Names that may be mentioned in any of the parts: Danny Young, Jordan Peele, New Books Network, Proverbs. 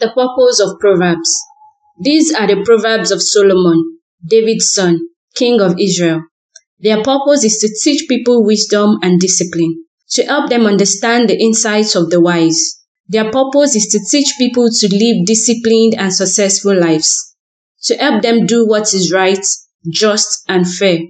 The purpose of Proverbs. These are the Proverbs of Solomon, David's son, king of Israel. Their purpose is to teach people wisdom and discipline, to help them understand the insights of the wise. Their purpose is to teach people to live disciplined and successful lives, to help them do what is right, just, and fair.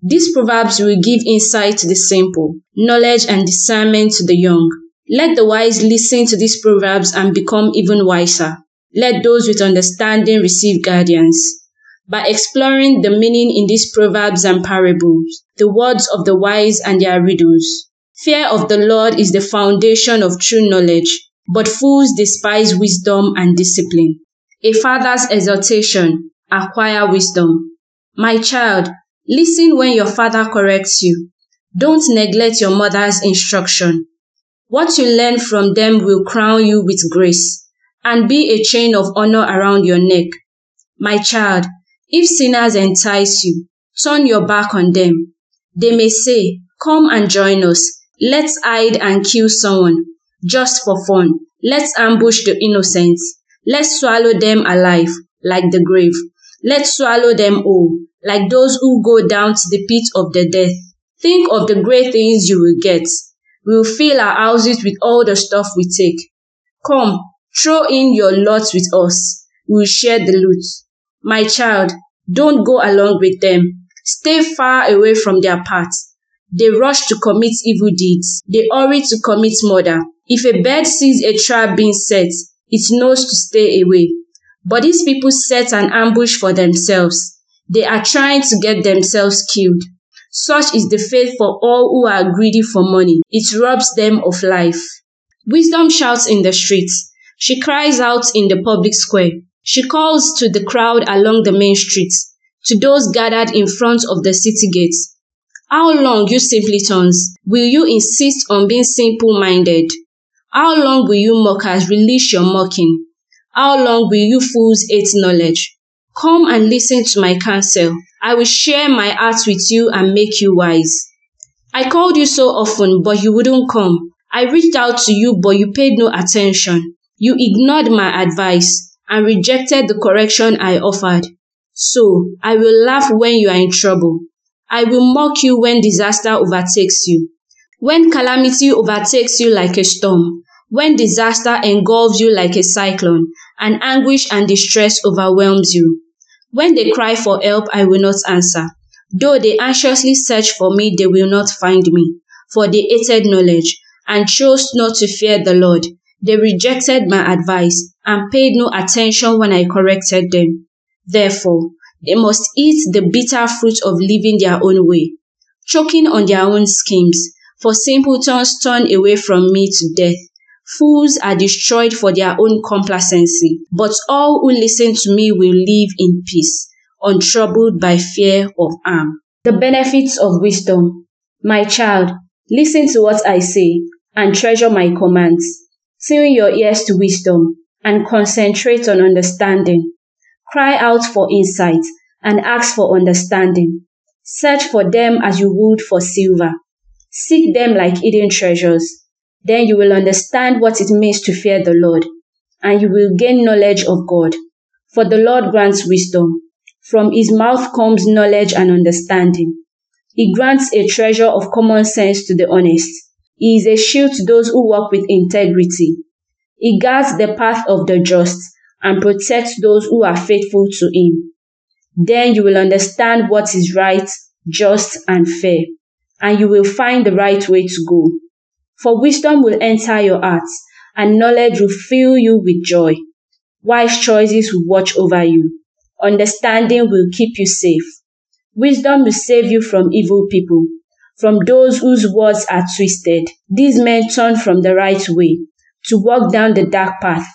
These proverbs will give insight to the simple, knowledge and discernment to the young. Let the wise listen to these proverbs and become even wiser. Let those with understanding receive guidance. By exploring the meaning in these proverbs and parables, the words of the wise and their riddles. Fear of the Lord is the foundation of true knowledge, but fools despise wisdom and discipline. A father's exhortation, acquire wisdom. My child, listen when your father corrects you. Don't neglect your mother's instruction. What you learn from them will crown you with grace and be a chain of honor around your neck. My child, if sinners entice you, turn your back on them. They may say, come and join us. Let's hide and kill someone. Just for fun. Let's ambush the innocent. Let's swallow them alive, like the grave. Let's swallow them all, like those who go down to the pit of the death. Think of the great things you will get. We'll fill our houses with all the stuff we take. Come, throw in your lots with us. We'll share the loot. My child, don't go along with them. Stay far away from their path. They rush to commit evil deeds. They hurry to commit murder. If a bird sees a trap being set, it knows to stay away. But these people set an ambush for themselves. They are trying to get themselves killed. Such is the fate for all who are greedy for money. It robs them of life. Wisdom shouts in the streets. She cries out in the public square. She calls to the crowd along the main streets, to those gathered in front of the city gates. How long, you simpletons, will you insist on being simple-minded? How long will you mockers release your mocking? How long will you fools hate knowledge? Come and listen to my counsel. I will share my heart with you and make you wise. I called you so often, but you wouldn't come. I reached out to you, but you paid no attention. You ignored my advice and rejected the correction I offered. So, I will laugh when you are in trouble. I will mock you when disaster overtakes you. When calamity overtakes you like a storm. When disaster engulfs you like a cyclone, and anguish and distress overwhelms you. When they cry for help, I will not answer. Though they anxiously search for me, they will not find me. For they hated knowledge, and chose not to fear the Lord. They rejected my advice, and paid no attention when I corrected them. Therefore, they must eat the bitter fruit of living their own way, choking on their own schemes. For simpletons turn away from me to death. Fools are destroyed for their own complacency, but all who listen to me will live in peace, untroubled by fear of harm. The benefits of wisdom. My child, listen to what I say, and treasure my commands. Tune your ears to wisdom, and concentrate on understanding. Cry out for insight, and ask for understanding. Search for them as you would for silver. Seek them like hidden treasures. Then you will understand what it means to fear the Lord, and you will gain knowledge of God. For the Lord grants wisdom. From his mouth comes knowledge and understanding. He grants a treasure of common sense to the honest. He is a shield to those who walk with integrity. He guards the path of the just and protects those who are faithful to him. Then you will understand what is right, just, and fair, and you will find the right way to go. For wisdom will enter your hearts, and knowledge will fill you with joy. Wise choices will watch over you. Understanding will keep you safe. Wisdom will save you from evil people, from those whose words are twisted. These men turn from the right way to walk down the dark path.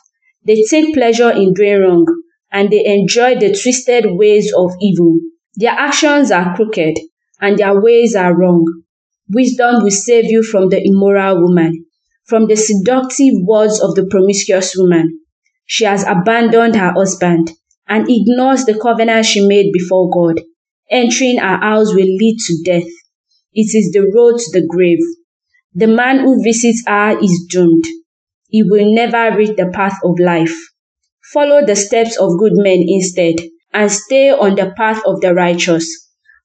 They take pleasure in doing wrong, and they enjoy the twisted ways of evil. Their actions are crooked, and their ways are wrong. Wisdom will save you from the immoral woman, from the seductive words of the promiscuous woman. She has abandoned her husband and ignores the covenant she made before God. Entering her house will lead to death. It is the road to the grave. The man who visits her is doomed. He will never reach the path of life. Follow the steps of good men instead, and stay on the path of the righteous.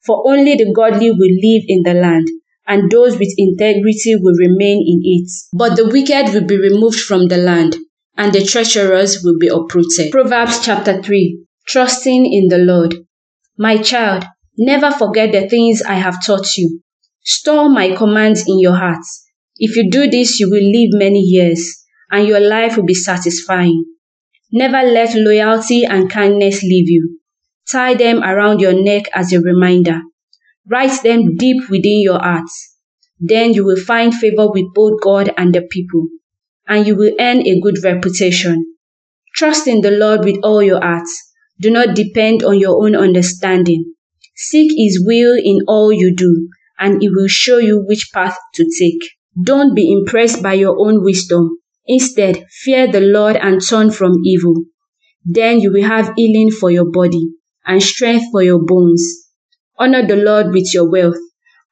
For only the godly will live in the land, and those with integrity will remain in it. But the wicked will be removed from the land, and the treacherous will be uprooted. Proverbs chapter 3. Trusting in the Lord. My child, never forget the things I have taught you. Store my commands in your hearts. If you do this, you will live many years, and your life will be satisfying. Never let loyalty and kindness leave you. Tie them around your neck as a reminder. Write them deep within your heart. Then you will find favor with both God and the people, and you will earn a good reputation. Trust in the Lord with all your heart. Do not depend on your own understanding. Seek His will in all you do, and He will show you which path to take. Don't be impressed by your own wisdom. Instead, fear the Lord and turn from evil. Then you will have healing for your body and strength for your bones. Honor the Lord with your wealth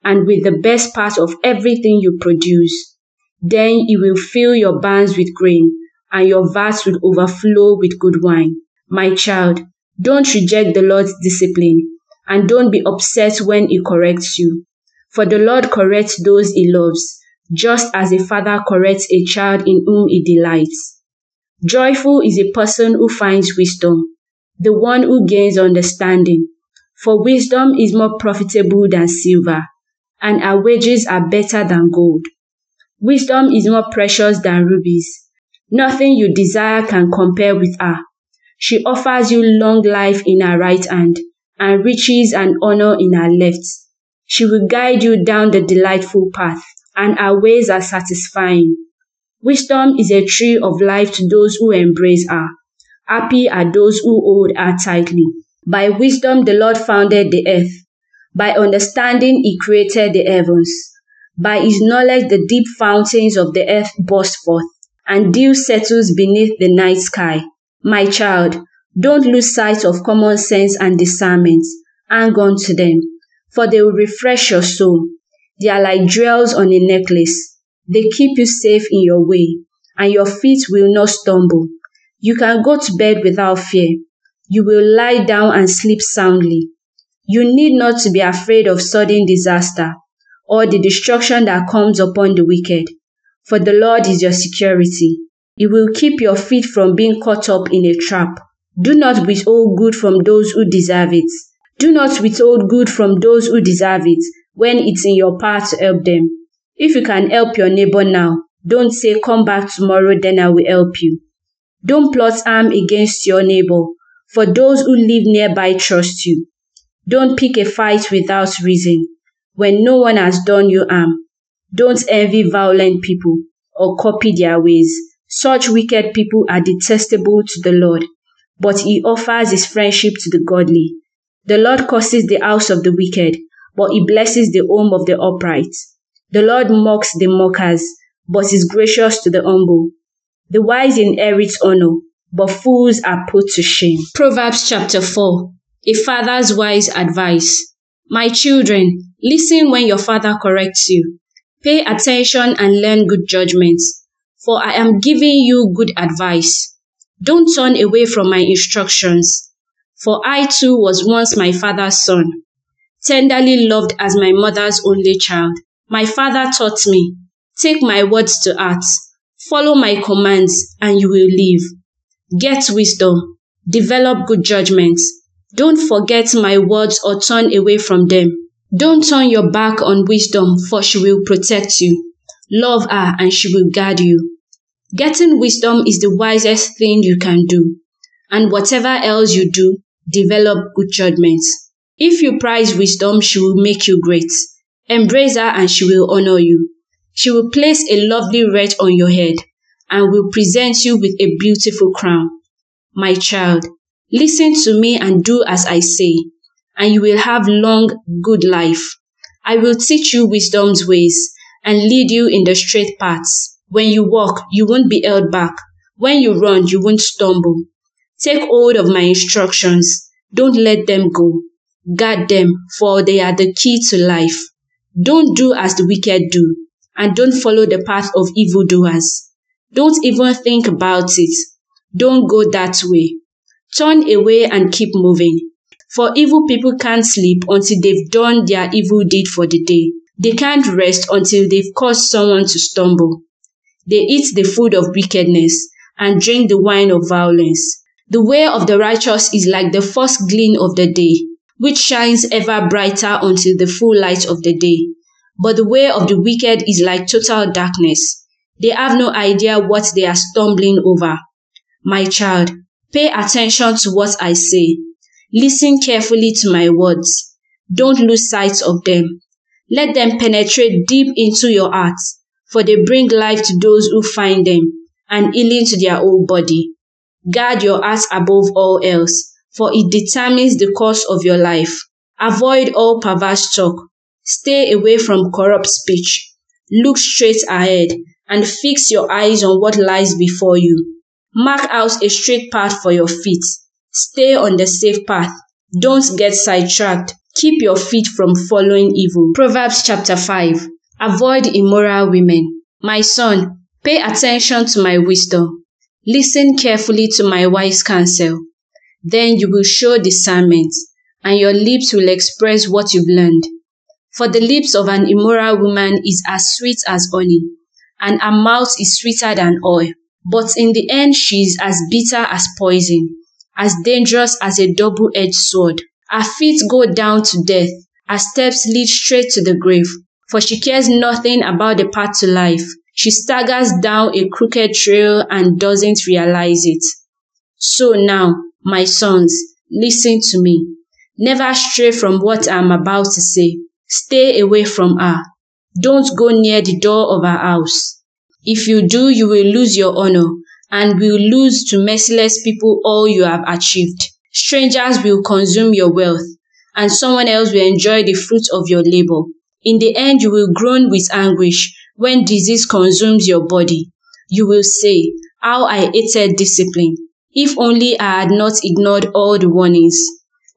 and with the best part of everything you produce. Then He will fill your barns with grain, and your vats will overflow with good wine. My child, don't reject the Lord's discipline, and don't be upset when He corrects you. For the Lord corrects those He loves, just as a father corrects a child in whom He delights. Joyful is a person who finds wisdom, the one who gains understanding. For wisdom is more profitable than silver, and her wages are better than gold. Wisdom is more precious than rubies. Nothing you desire can compare with her. She offers you long life in her right hand, and riches and honor in her left. She will guide you down the delightful path, and her ways are satisfying. Wisdom is a tree of life to those who embrace her. Happy are those who hold her tightly. By wisdom the Lord founded the earth. By understanding He created the heavens. By His knowledge the deep fountains of the earth burst forth, and dew settles beneath the night sky. My child, don't lose sight of common sense and discernment. Hang on to them, for they will refresh your soul. They are like jewels on a necklace. They keep you safe in your way, and your feet will not stumble. You can go to bed without fear. You will lie down and sleep soundly. You need not to be afraid of sudden disaster or the destruction that comes upon the wicked, for the Lord is your security. He will keep your feet from being caught up in a trap. Do not withhold good from those who deserve it. Do not withhold good from those who deserve it when it's in your power to help them. If you can help your neighbor now, don't say, "Come back tomorrow, then I will help you." Don't plot harm against your neighbor, for those who live nearby trust you. Don't pick a fight without reason, when no one has done you harm. Don't envy violent people or copy their ways. Such wicked people are detestable to the Lord, but He offers His friendship to the godly. The Lord curses the house of the wicked, but He blesses the home of the upright. The Lord mocks the mockers, but is gracious to the humble. The wise inherit honor, but fools are put to shame. Proverbs chapter 4. A father's wise advice. My children, listen when your father corrects you. Pay attention and learn good judgments, for I am giving you good advice. Don't turn away from my instructions, for I too was once my father's son, tenderly loved as my mother's only child. My father taught me, take my words to heart, follow my commands, and you will live. Get wisdom, develop good judgments. Don't forget my words or turn away from them. Don't turn your back on wisdom, for she will protect you. Love her, and she will guard you. Getting wisdom is the wisest thing you can do, and whatever else you do, develop good judgment. If you prize wisdom, she will make you great. Embrace her, and she will honor you. She will place a lovely wreath on your head, and will present you with a beautiful crown. My child, listen to me and do as I say, and you will have long, good life. I will teach you wisdom's ways, and lead you in the straight paths. When you walk, you won't be held back. When you run, you won't stumble. Take hold of my instructions. Don't let them go. Guard them, for they are the key to life. Don't do as the wicked do, and don't follow the path of evildoers. Don't even think about it, Don't go that way. Turn away and keep moving. For evil people can't sleep until they've done their evil deed for the day. They can't rest until they've caused someone to stumble. They eat the food of wickedness and drink the wine of violence. The way of the righteous is like the first gleam of the day, which shines ever brighter until the full light of the day. But the way of the wicked is like total darkness. They have no idea what they are stumbling over. My child, pay attention to what I say. Listen carefully to my words. Don't lose sight of them. Let them penetrate deep into your heart, for they bring life to those who find them and healing to their whole body. Guard your heart above all else, for it determines the course of your life. Avoid all perverse talk. Stay away from corrupt speech. Look straight ahead and fix your eyes on what lies before you. Mark out a straight path for your feet. Stay on the safe path. Don't get sidetracked. Keep your feet from following evil. Proverbs chapter 5. Avoid immoral women. My son, pay attention to my wisdom. Listen carefully to my wise counsel. Then you will show discernment, and your lips will express what you've learned. For the lips of an immoral woman is as sweet as honey, and her mouth is sweeter than oil. But in the end she is as bitter as poison, as dangerous as a double-edged sword. Her feet go down to death, her steps lead straight to the grave. For she cares nothing about the path to life. She staggers down a crooked trail and doesn't realize it. So now, my sons, listen to me. Never stray from what I am about to say. Stay away from her. Don't go near the door of her house. If you do, you will lose your honor and will lose to merciless people all you have achieved. Strangers will consume your wealth, and someone else will enjoy the fruit of your labor. In the end, you will groan with anguish when disease consumes your body. You will say, "How I hated discipline. If only I had not ignored all the warnings.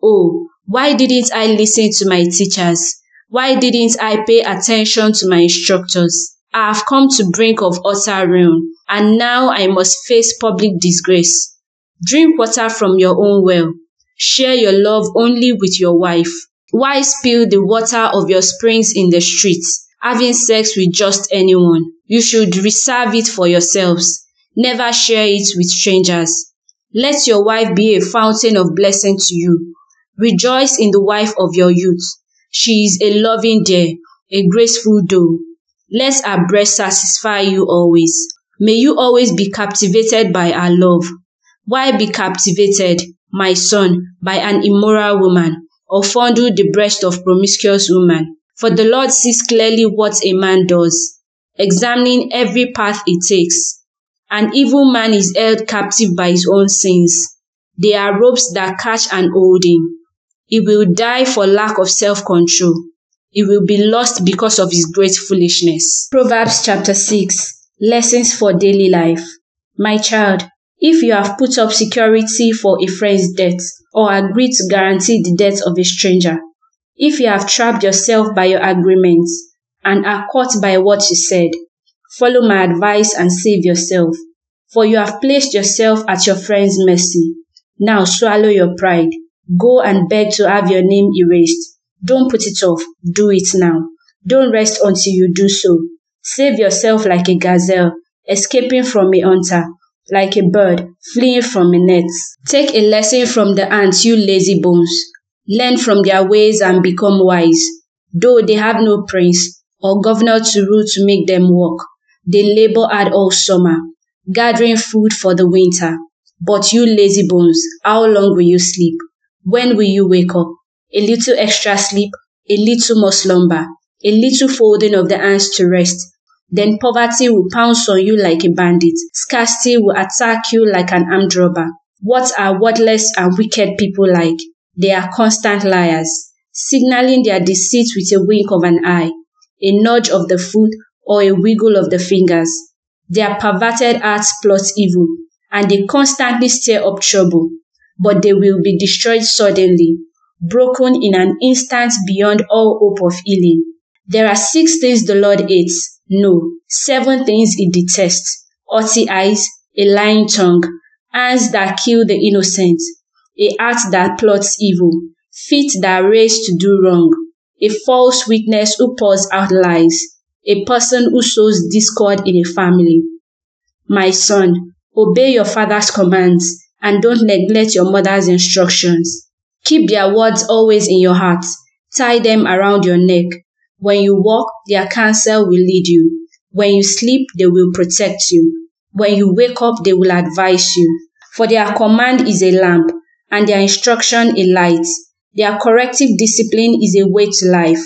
Oh, why didn't I listen to my teachers? Why didn't I pay attention to my instructors? I have come to brink of utter ruin, and now I must face public disgrace." Drink water from your own well. Share your love only with your wife. Why spill the water of your springs in the streets, having sex with just anyone? You should reserve it for yourselves. Never share it with strangers. Let your wife be a fountain of blessing to you. Rejoice in the wife of your youth. She is a loving dear, a graceful doe. Let her breast satisfy you always. May you always be captivated by her love. Why be captivated, my son, by an immoral woman, or fondle the breast of promiscuous woman? For the Lord sees clearly what a man does, examining every path he takes. An evil man is held captive by his own sins. They are ropes that catch and hold him. He will die for lack of self-control. He will be lost because of his great foolishness. Proverbs chapter 6. Lessons for daily life. My child, if you have put up security for a friend's death, or agreed to guarantee the death of a stranger, if you have trapped yourself by your agreements and are caught by what you said, follow my advice and save yourself, for you have placed yourself at your friend's mercy. Now swallow your pride. Go and beg to have your name erased. Don't put it off. Do it now. Don't rest until you do so. Save yourself like a gazelle escaping from a hunter, like a bird fleeing from a net. Take a lesson from the ants, you lazy bones. Learn from their ways and become wise. Though they have no prince or governor to rule to make them work, they labor hard all summer, gathering food for the winter. But you lazy bones, how long will you sleep? When will you wake up? A little extra sleep, a little more slumber, a little folding of the hands to rest. Then poverty will pounce on you like a bandit. Scarcity will attack you like an armed robber. What are worthless and wicked people like? They are constant liars, signaling their deceit with a wink of an eye, a nudge of the foot, or a wiggle of the fingers. Their perverted hearts plot evil, and they constantly stir up trouble. But they will be destroyed suddenly, broken in an instant beyond all hope of healing. There are 6 things the Lord hates. No, 7 things he detests: haughty eyes, a lying tongue, hands that kill the innocent, a heart that plots evil, feet that race to do wrong, a false witness who pours out lies, a person who sows discord in a family. My son, obey your father's commands and don't neglect your mother's instructions. Keep their words always in your heart. Tie them around your neck. When you walk, their counsel will lead you. When you sleep, they will protect you. When you wake up, they will advise you. For their command is a lamp, and their instruction a light. Their corrective discipline is a way to life.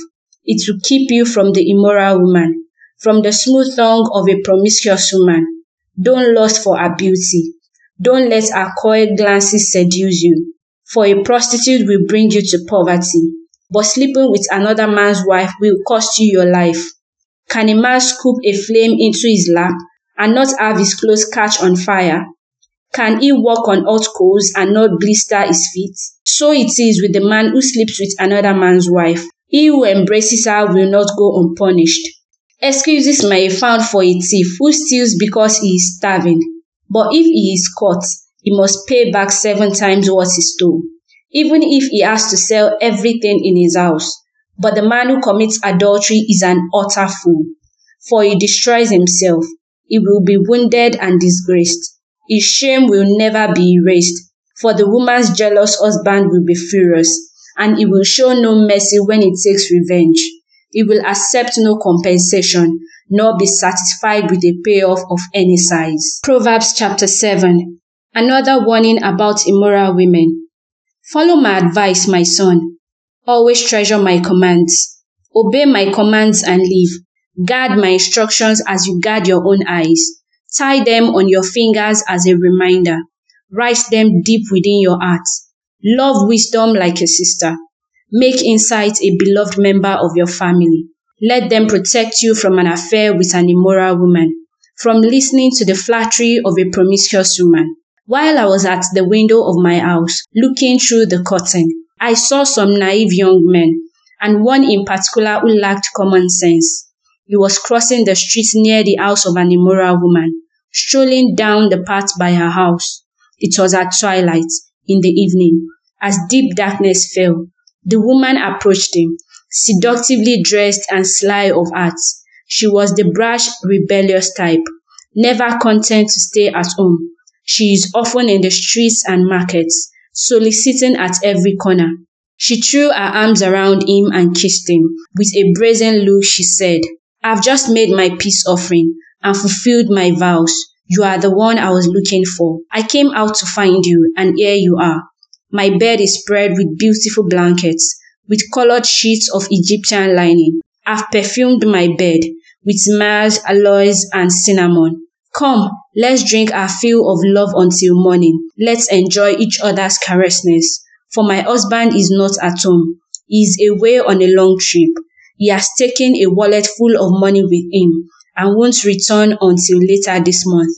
It will keep you from the immoral woman, from the smooth tongue of a promiscuous woman. Don't lust for her beauty. Don't let her coy glances seduce you, for a prostitute will bring you to poverty, but sleeping with another man's wife will cost you your life. Can a man scoop a flame into his lap and not have his clothes catch on fire? Can he walk on hot coals and not blister his feet? So it is with the man who sleeps with another man's wife. He who embraces her will not go unpunished. Excuses may be found for a thief who steals because he is starving, but if he is caught, he must pay back 7 times what he stole, even if he has to sell everything in his house. But the man who commits adultery is an utter fool, for he destroys himself. He will be wounded and disgraced. His shame will never be erased, for the woman's jealous husband will be furious, and he will show no mercy when he takes revenge. He will accept no compensation, nor be satisfied with a payoff of any size. Proverbs chapter 7. Another warning about immoral women. Follow my advice, my son. Always treasure my commands. Obey my commands and live. Guard my instructions as you guard your own eyes. Tie them on your fingers as a reminder. Write them deep within your heart. Love wisdom like a sister. Make insight a beloved member of your family. Let them protect you from an affair with an immoral woman, from listening to the flattery of a promiscuous woman. While I was at the window of my house, looking through the curtain, I saw some naive young men, and one in particular who lacked common sense. He was crossing the street near the house of an immoral woman, strolling down the path by her house. It was at twilight, in the evening, as deep darkness fell. The woman approached him, seductively dressed and sly of heart. She was the brash, rebellious type, never content to stay at home. She is often in the streets and markets, soliciting at every corner. She threw her arms around him and kissed him. With a brazen look, she said, "I've just made my peace offering and fulfilled my vows. You are the one I was looking for. I came out to find you, and here you are. My bed is spread with beautiful blankets, with colored sheets of Egyptian lining. I've perfumed my bed with myrrh, aloes, and cinnamon. Come, let's drink our fill of love until morning. Let's enjoy each other's caressness. For my husband is not at home. He is away on a long trip. He has taken a wallet full of money with him and won't return until later this month."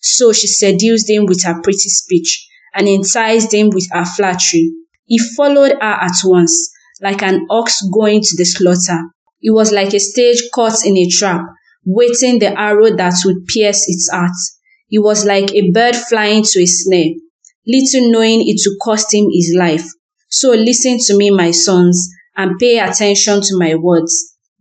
So she seduced him with her pretty speech and enticed him with her flattery. He followed her at once, like an ox going to the slaughter. It was like a stage caught in a trap, waiting the arrow that would pierce its heart. It was like a bird flying to a snare, little knowing it would cost him his life. So listen to me, my sons, and pay attention to my words.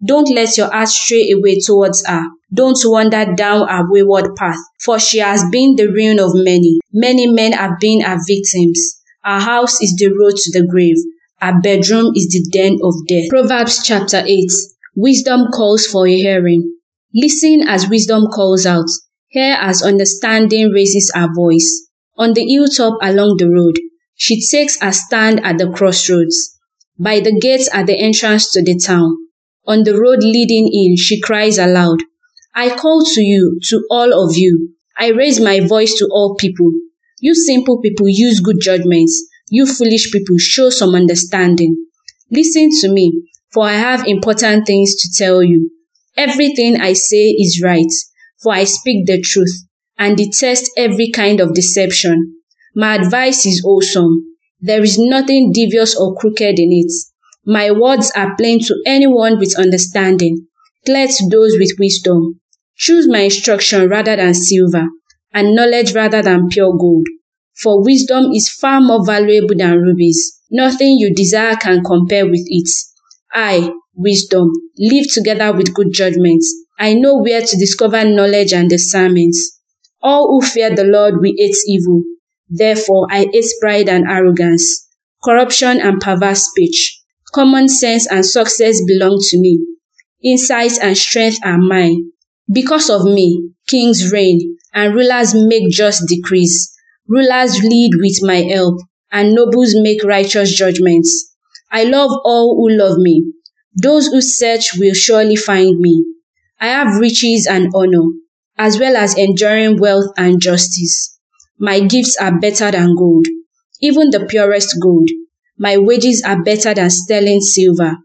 Don't let your heart stray away towards her. Don't wander down her wayward path, for she has been the ruin of many. Many men have been her victims. Her house is the road to the grave. Her bedroom is the den of death. Proverbs chapter 8. Wisdom calls for a hearing. Listen as wisdom calls out. Hear as understanding raises her voice. On the hilltop along the road, she takes her stand at the crossroads, by the gates at the entrance to the town. On the road leading in, she cries aloud, "I call to you, to all of you. I raise my voice to all people. You simple people, use good judgments. You foolish people, show some understanding. Listen to me, for I have important things to tell you. Everything I say is right, for I speak the truth and detest every kind of deception. My advice is wholesome. There is nothing devious or crooked in it. My words are plain to anyone with understanding, clear to those with wisdom. Choose my instruction rather than silver, and knowledge rather than pure gold. for wisdom is far more valuable than rubies. Nothing you desire can compare with it. I, wisdom, live together with good judgment. I know where to discover knowledge and discernment. All who fear the Lord will hate evil. Therefore, I hate pride and arrogance, corruption and perverse speech. Common sense and success belong to me. Insight and strength are mine. Because of me, kings reign, and rulers make just decrees. Rulers lead with my help, and nobles make righteous judgments. I love all who love me. Those who search will surely find me. I have riches and honor, as well as enduring wealth and justice. My gifts are better than gold, even the purest gold. My wages are better than sterling silver.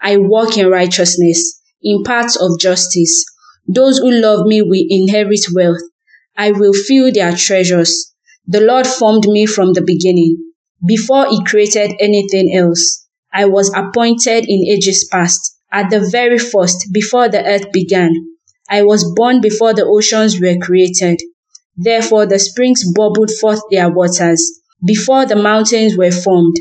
I walk in righteousness, in paths of justice. Those who love me will inherit wealth. I will fill their treasures. The Lord formed me from the beginning. Before he created anything else, I was appointed in ages past. At the very first, before the earth began, I was born before the oceans were created. Therefore the springs bubbled forth their waters. Before the mountains were formed,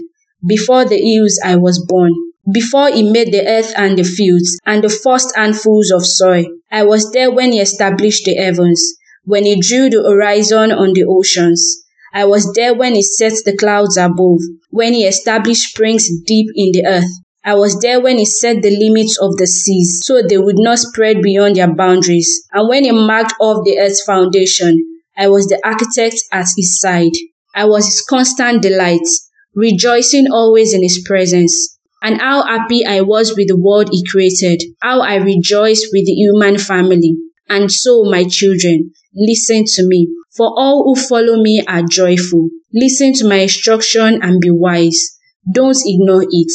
before the hills I was born. Before he made the earth and the fields and the first handfuls of soil, I was there when he established the heavens, when he drew the horizon on the oceans. I was there when he set the clouds above, when he established springs deep in the earth. I was there when he set the limits of the seas, so they would not spread beyond their boundaries. And when he marked off the earth's foundation, I was the architect at his side. I was his constant delight, rejoicing always in his presence. And how happy I was with the world he created, how I rejoiced with the human family. And so, my children, listen to me, for all who follow me are joyful. Listen to my instruction and be wise. Don't ignore it.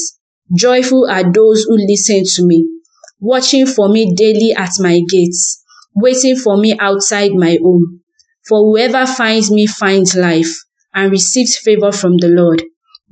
Joyful are those who listen to me, watching for me daily at my gates, waiting for me outside my home. For whoever finds me finds life and receives favor from the Lord.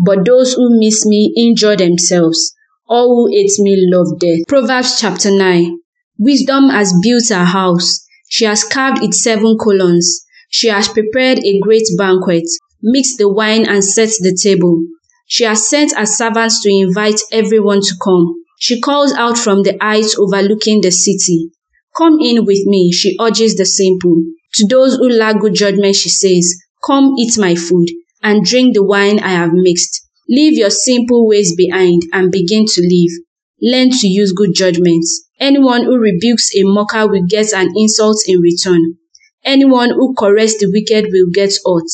But those who miss me injure themselves. All who hate me love death. Proverbs chapter 9. Wisdom has built her house. She has carved its 7 columns. She has prepared a great banquet, mixed the wine and set the table. She has sent her servants to invite everyone to come. She calls out from the heights overlooking the city. Come in with me, she urges the simple. To those who lack good judgment, she says, come eat my food and drink the wine I have mixed. Leave your simple ways behind and begin to live. Learn to use good judgment. Anyone who rebukes a mocker will get an insult in return. Anyone who corrects the wicked will get hurt.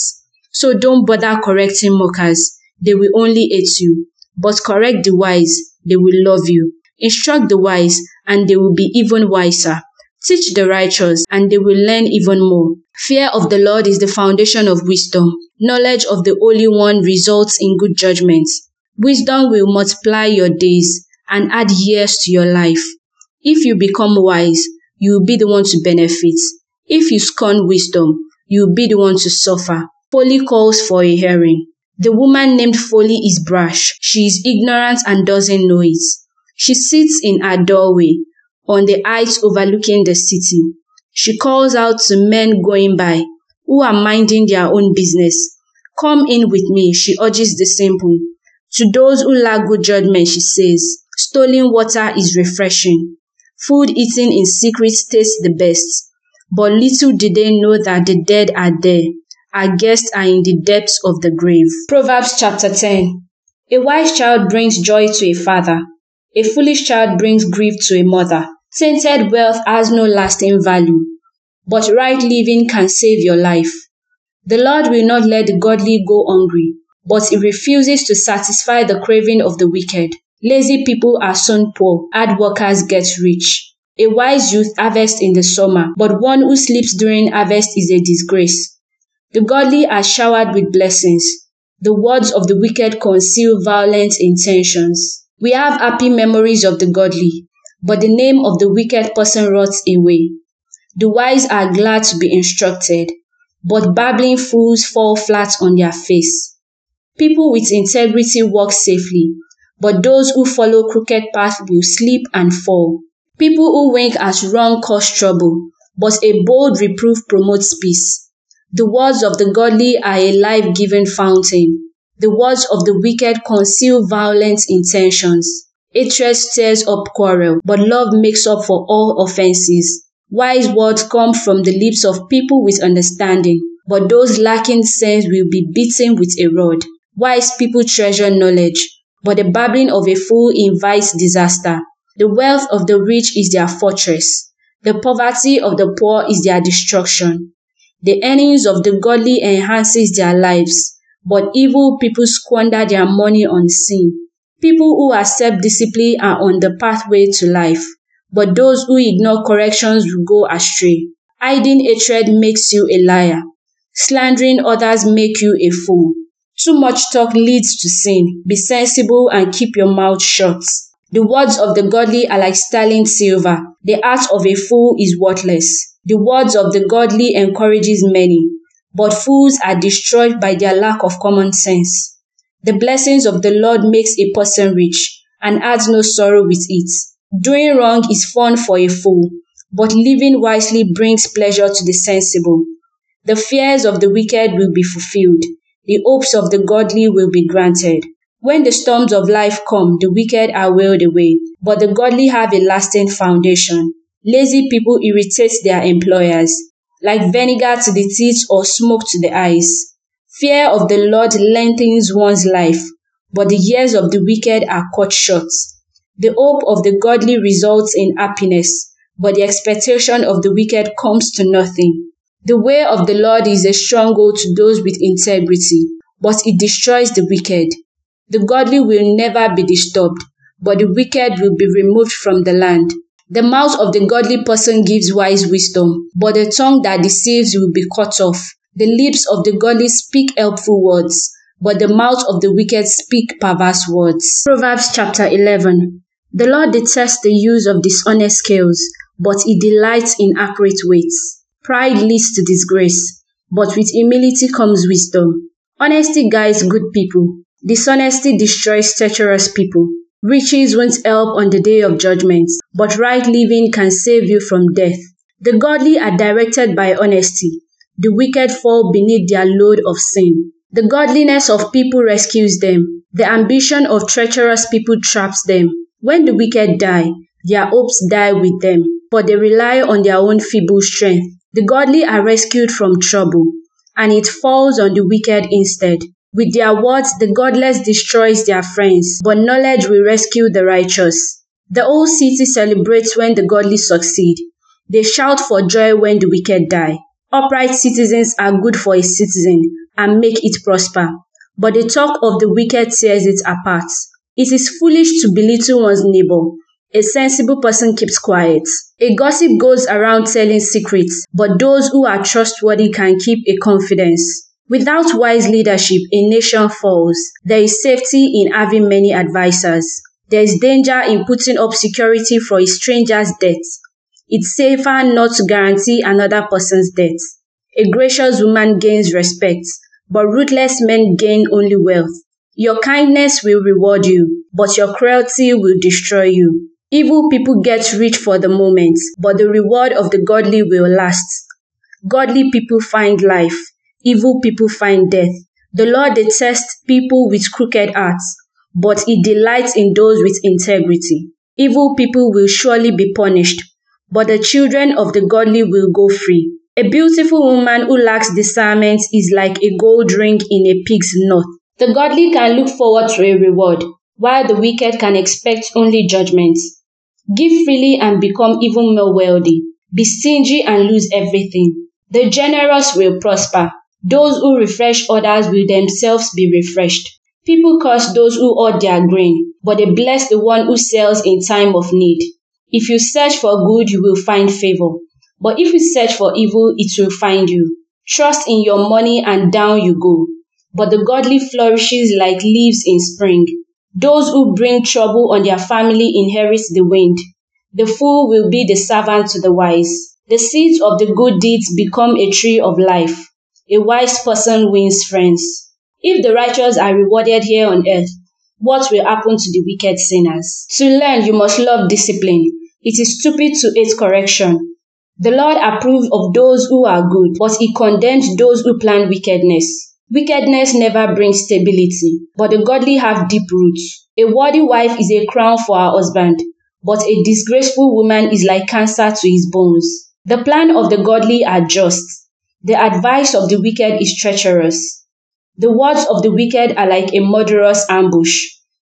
So don't bother correcting mockers. They will only hate you. But correct the wise, they will love you. Instruct the wise, and they will be even wiser. Teach the righteous, and they will learn even more. Fear of the Lord is the foundation of wisdom. Knowledge of the Holy One results in good judgment. Wisdom will multiply your days and add years to your life. If you become wise, you will be the one to benefit. If you scorn wisdom, you will be the one to suffer. Folly calls for a hearing. The woman named Folly is brash. She is ignorant and doesn't know it. She sits in her doorway, on the heights overlooking the city. She calls out to men going by, who are minding their own business. Come in with me, she urges the simple. To those who lack good judgment, she says, stolen water is refreshing. Food eaten in secret tastes the best. But little did they know that the dead are there. Our guests are in the depths of the grave. Proverbs chapter 10. A wise child brings joy to a father. A foolish child brings grief to a mother. Tainted wealth has no lasting value, but right living can save your life. The Lord will not let the godly go hungry, but he refuses to satisfy the craving of the wicked. Lazy people are soon poor, hard workers get rich. A wise youth harvests in the summer, but one who sleeps during harvest is a disgrace. The godly are showered with blessings. The words of the wicked conceal violent intentions. We have happy memories of the godly, but the name of the wicked person rots away. The wise are glad to be instructed, but babbling fools fall flat on their face. People with integrity walk safely, but those who follow crooked paths will slip and fall. People who wink at wrong cause trouble, but a bold reproof promotes peace. The words of the godly are a life-giving fountain. The words of the wicked conceal violent intentions. Hatred stirs up quarrel, but love makes up for all offenses. Wise words come from the lips of people with understanding, but those lacking sense will be beaten with a rod. Wise people treasure knowledge, but the babbling of a fool invites disaster. The wealth of the rich is their fortress. The poverty of the poor is their destruction. The earnings of the godly enhances their lives, but evil people squander their money on sin. People who accept discipline are on the pathway to life, but those who ignore corrections will go astray. Hiding hatred makes you a liar. Slandering others make you a fool. Too much talk leads to sin. Be sensible and keep your mouth shut. The words of the godly are like sterling silver. The heart of a fool is worthless. The words of the godly encourages many, but fools are destroyed by their lack of common sense. The blessings of the Lord makes a person rich, and adds no sorrow with it. Doing wrong is fun for a fool, but living wisely brings pleasure to the sensible. The fears of the wicked will be fulfilled. The hopes of the godly will be granted. When the storms of life come, the wicked are whirled away, but the godly have a lasting foundation. Lazy people irritate their employers, like vinegar to the teeth or smoke to the eyes. Fear of the Lord lengthens one's life, but the years of the wicked are cut short. The hope of the godly results in happiness, but the expectation of the wicked comes to nothing. The way of the Lord is a stronghold to those with integrity, but it destroys the wicked. The godly will never be disturbed, but the wicked will be removed from the land. The mouth of the godly person gives wise wisdom, but the tongue that deceives will be cut off. The lips of the godly speak helpful words, but the mouth of the wicked speak perverse words. Proverbs chapter 11. The Lord detests the use of dishonest scales, but he delights in accurate weights. Pride leads to disgrace, but with humility comes wisdom. Honesty guides good people. Dishonesty destroys treacherous people. Riches won't help on the day of judgment, but right living can save you from death. The godly are directed by honesty. The wicked fall beneath their load of sin. The godliness of people rescues them. The ambition of treacherous people traps them. When the wicked die, their hopes die with them, for they rely on their own feeble strength. The godly are rescued from trouble, and it falls on the wicked instead. With their words, the godless destroys their friends, but knowledge will rescue the righteous. The whole city celebrates when the godly succeed. They shout for joy when the wicked die. Upright citizens are good for a citizen and make it prosper, but the talk of the wicked tears it apart. It is foolish to belittle one's neighbor. A sensible person keeps quiet. A gossip goes around telling secrets, but those who are trustworthy can keep a confidence. Without wise leadership, a nation falls. There is safety in having many advisers. There is danger in putting up security for a stranger's debt. It's safer not to guarantee another person's debt. A gracious woman gains respect, but ruthless men gain only wealth. Your kindness will reward you, but your cruelty will destroy you. Evil people get rich for the moment, but the reward of the godly will last. Godly people find life. Evil people find death. The Lord detests people with crooked hearts, but he delights in those with integrity. Evil people will surely be punished, but the children of the godly will go free. A beautiful woman who lacks discernment is like a gold ring in a pig's knot. The godly can look forward to a reward, while the wicked can expect only judgment. Give freely and become even more wealthy. Be stingy and lose everything. The generous will prosper. Those who refresh others will themselves be refreshed. People curse those who hoard their grain, but they bless the one who sells in time of need. If you search for good, you will find favor, but if you search for evil, it will find you. Trust in your money and down you go, but the godly flourishes like leaves in spring. Those who bring trouble on their family inherit the wind. The fool will be the servant to the wise. The seeds of the good deeds become a tree of life. A wise person wins friends. If the righteous are rewarded here on earth, what will happen to the wicked sinners? To learn, you must love discipline. It is stupid to hate correction. The Lord approved of those who are good, but he condemned those who plan wickedness. Wickedness never brings stability, but the godly have deep roots. A worthy wife is a crown for her husband, but a disgraceful woman is like cancer to his bones. The plan of the godly are just. The advice of the wicked is treacherous. The words of the wicked are like a murderous ambush,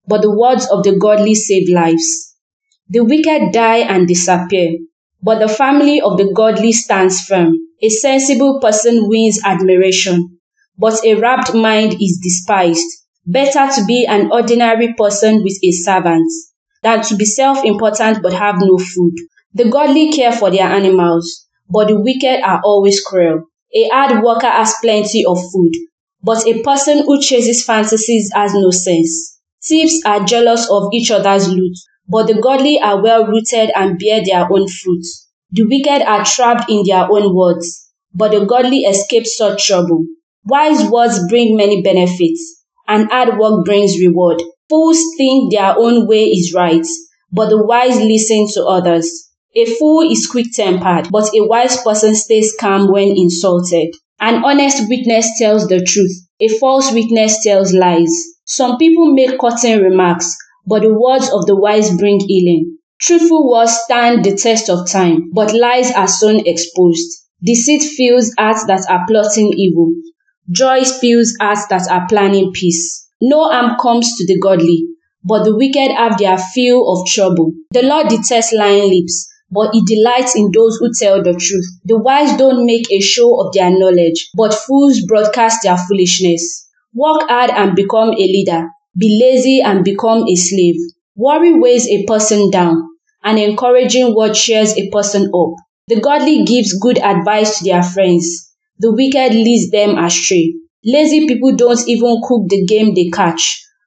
but the words of the godly save lives. The wicked die and disappear, but the family of the godly stands firm. A sensible person wins admiration, but a rapt mind is despised. Better to be an ordinary person with a servant than to be self-important but have no food. The godly care for their animals, but the wicked are always cruel. A hard worker has plenty of food, but a person who chases fantasies has no sense. Thieves are jealous of each other's loot, but the godly are well-rooted and bear their own fruit. The wicked are trapped in their own words, but the godly escape such trouble. Wise words bring many benefits, and hard work brings reward. Fools think their own way is right, but the wise listen to others. A fool is quick-tempered, but a wise person stays calm when insulted. An honest witness tells the truth. A false witness tells lies. Some people make cutting remarks, but the words of the wise bring healing. Truthful words stand the test of time, but lies are soon exposed. Deceit fills hearts that are plotting evil. Joy spills hearts that are planning peace. No harm comes to the godly, but the wicked have their fill of trouble. The Lord detests lying lips, but he delights in those who tell the truth. The wise don't make a show of their knowledge, but fools broadcast their foolishness. Work hard and become a leader. Be lazy and become a slave. Worry weighs a person down, and encouraging word cheers a person up. The godly gives good advice to their friends. The wicked leads them astray. Lazy people don't even cook the game they catch,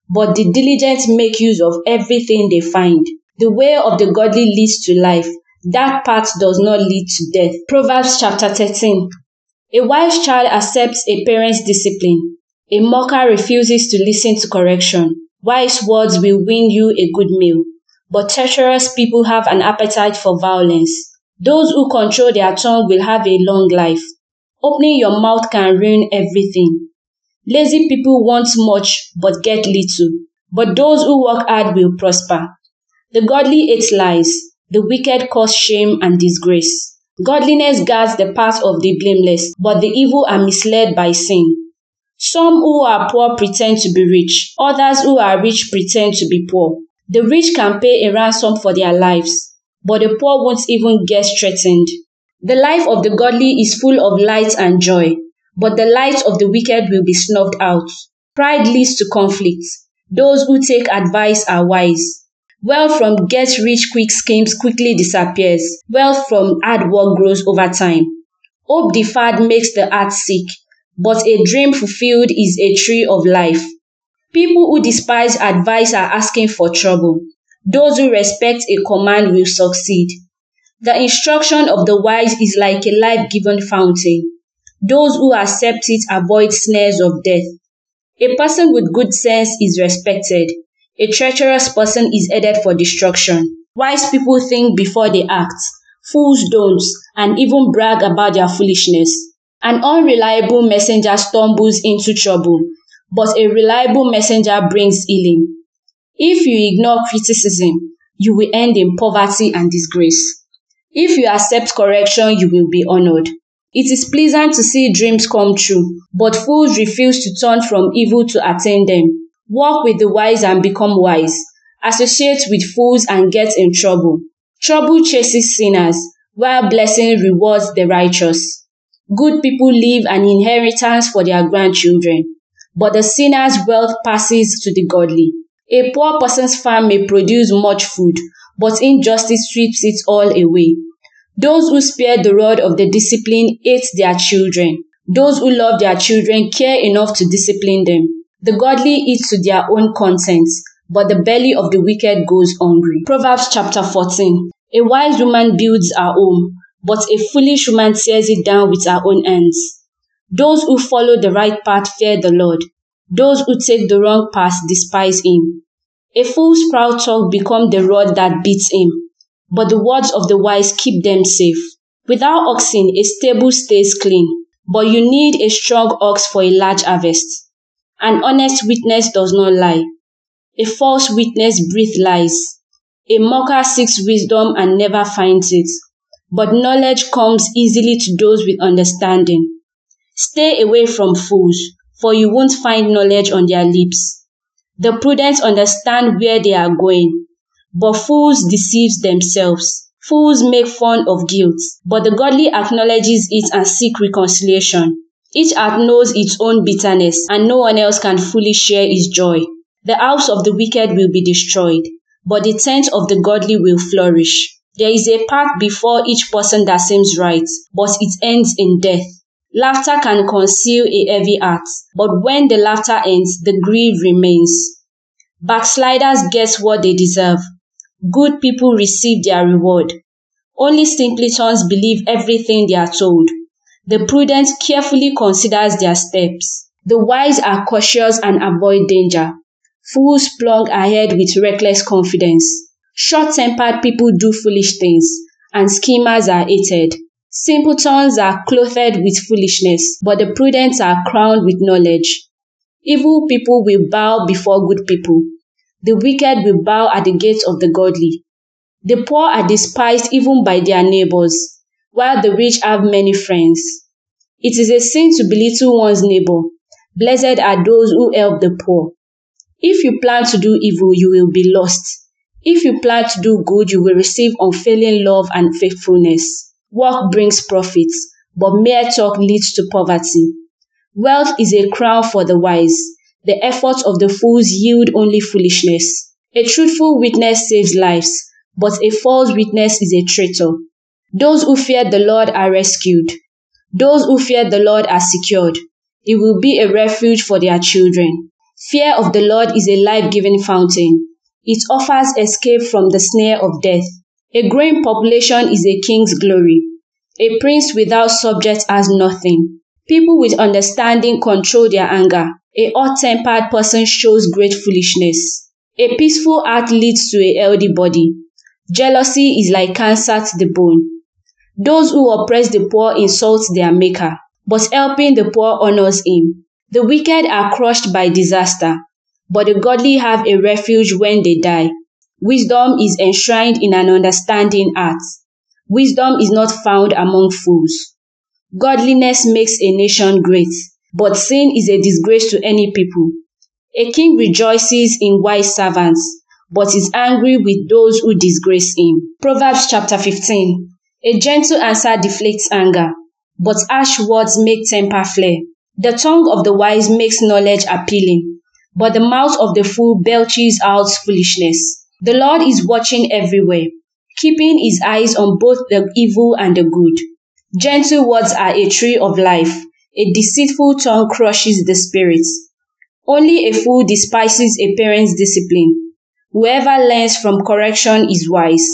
but the diligent make use of everything they find. The way of the godly leads to life. That path does not lead to death. Proverbs chapter 13. A wise child accepts a parent's discipline. A mocker refuses to listen to correction. Wise words will win you a good meal, but treacherous people have an appetite for violence. Those who control their tongue will have a long life. Opening your mouth can ruin everything. Lazy people want much but get little, but those who work hard will prosper. The godly hate lies. The wicked cause shame and disgrace. Godliness guards the path of the blameless, but the evil are misled by sin. Some who are poor pretend to be rich. Others who are rich pretend to be poor. The rich can pay a ransom for their lives, but the poor won't even get threatened. The life of the godly is full of light and joy, but the light of the wicked will be snuffed out. Pride leads to conflict. Those who take advice are wise. Wealth from get-rich-quick schemes quickly disappears. Wealth from hard work grows over time. Hope deferred makes the heart sick, but a dream fulfilled is a tree of life. People who despise advice are asking for trouble. Those who respect a command will succeed. The instruction of the wise is like a life-giving fountain. Those who accept it avoid snares of death. A person with good sense is respected. A treacherous person is headed for destruction. Wise people think before they act. Fools don't, and even brag about their foolishness. An unreliable messenger stumbles into trouble, but a reliable messenger brings healing. If you ignore criticism, you will end in poverty and disgrace. If you accept correction, you will be honored. It is pleasant to see dreams come true, but fools refuse to turn from evil to attain them. Walk with the wise and become wise. Associate with fools and get in trouble. Trouble chases sinners, while blessing rewards the righteous. Good people leave an inheritance for their grandchildren, but the sinner's wealth passes to the godly. A poor person's farm may produce much food, but injustice sweeps it all away. Those who spare the rod of the disciplined hate their children. Those who love their children care enough to discipline them. The godly eat to their own contents, but the belly of the wicked goes hungry. Proverbs chapter 14. A wise woman builds her home, but a foolish woman tears it down with her own hands. Those who follow the right path fear the Lord. Those who take the wrong path despise him. A fool's proud talk becomes the rod that beats him, but the words of the wise keep them safe. Without oxen, a stable stays clean, but you need a strong ox for a large harvest. An honest witness does not lie. A false witness breathes lies. A mocker seeks wisdom and never finds it, but knowledge comes easily to those with understanding. Stay away from fools, for you won't find knowledge on their lips. The prudent understand where they are going, but fools deceive themselves. Fools make fun of guilt, but the godly acknowledges it and seek reconciliation. Each heart knows its own bitterness, and no one else can fully share its joy. The house of the wicked will be destroyed, but the tent of the godly will flourish. There is a path before each person that seems right, but it ends in death. Laughter can conceal a heavy heart, but when the laughter ends, the grief remains. Backsliders get what they deserve. Good people receive their reward. Only simpletons believe everything they are told. The prudent carefully considers their steps. The wise are cautious and avoid danger. Fools plunge ahead with reckless confidence. Short-tempered people do foolish things, and schemers are hated. Simpletons are clothed with foolishness, but the prudent are crowned with knowledge. Evil people will bow before good people. The wicked will bow at the gates of the godly. The poor are despised even by their neighbors, while the rich have many friends. It is a sin to belittle one's neighbor. Blessed are those who help the poor. If you plan to do evil, you will be lost. If you plan to do good, you will receive unfailing love and faithfulness. Work brings profits, but mere talk leads to poverty. Wealth is a crown for the wise. The efforts of the fools yield only foolishness. A truthful witness saves lives, but a false witness is a traitor. Those who fear the Lord are rescued. Those who fear the Lord are secured. It will be a refuge for their children. Fear of the Lord is a life-giving fountain. It offers escape from the snare of death. A growing population is a king's glory. A prince without subjects has nothing. People with understanding control their anger. A hot-tempered person shows great foolishness. A peaceful heart leads to a healthy body. Jealousy is like cancer to the bone. Those who oppress the poor insult their maker, but helping the poor honors him. The wicked are crushed by disaster, but the godly have a refuge when they die. Wisdom is enshrined in an understanding heart. Wisdom is not found among fools. Godliness makes a nation great, but sin is a disgrace to any people. A king rejoices in wise servants, but is angry with those who disgrace him. Proverbs chapter 15. A gentle answer deflects anger, but harsh words make temper flare. The tongue of the wise makes knowledge appealing, but the mouth of the fool belches out foolishness. The Lord is watching everywhere, keeping his eyes on both the evil and the good. Gentle words are a tree of life. A deceitful tongue crushes the spirit. Only a fool despises a parent's discipline. Whoever learns from correction is wise.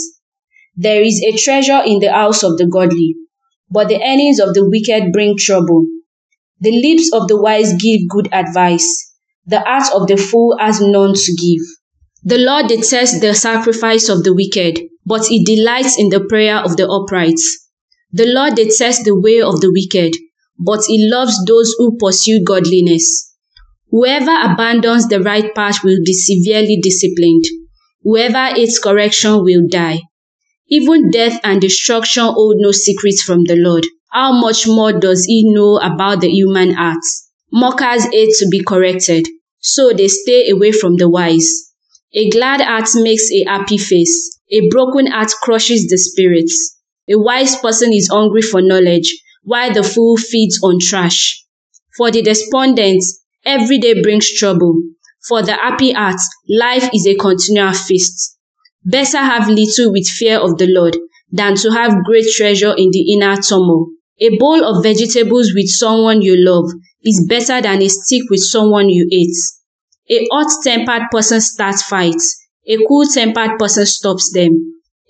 There is a treasure in the house of the godly, but the earnings of the wicked bring trouble. The lips of the wise give good advice. The heart of the fool has none to give. The Lord detests the sacrifice of the wicked, but he delights in the prayer of the upright. The Lord detests the way of the wicked, but he loves those who pursue godliness. Whoever abandons the right path will be severely disciplined. Whoever hates correction will die. Even death and destruction hold no secrets from the Lord. How much more does he know about the human heart? Mockers hate to be corrected, so they stay away from the wise. A glad heart makes a happy face. A broken heart crushes the spirits. A wise person is hungry for knowledge, while the fool feeds on trash. For the despondent, every day brings trouble. For the happy heart, life is a continual feast. Better have little with fear of the Lord than to have great treasure in the inner turmoil. A bowl of vegetables with someone you love is better than a stick with someone you hate. A hot-tempered person starts fights. A cool-tempered person stops them.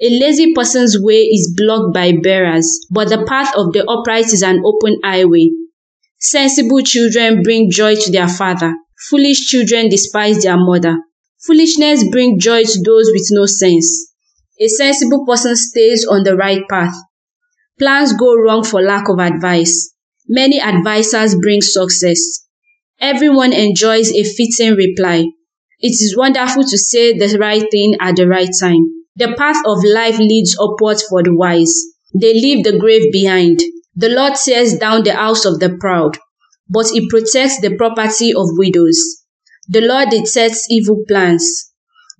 A lazy person's way is blocked by bearers, but the path of the upright is an open highway. Sensible children bring joy to their father. Foolish children despise their mother. Foolishness brings joy to those with no sense. A sensible person stays on the right path. Plans go wrong for lack of advice. Many advisers bring success. Everyone enjoys a fitting reply. It is wonderful to say the right thing at the right time. The path of life leads upwards for the wise. They leave the grave behind. The Lord tears down the house of the proud, but He protects the property of widows. The Lord detests evil plans,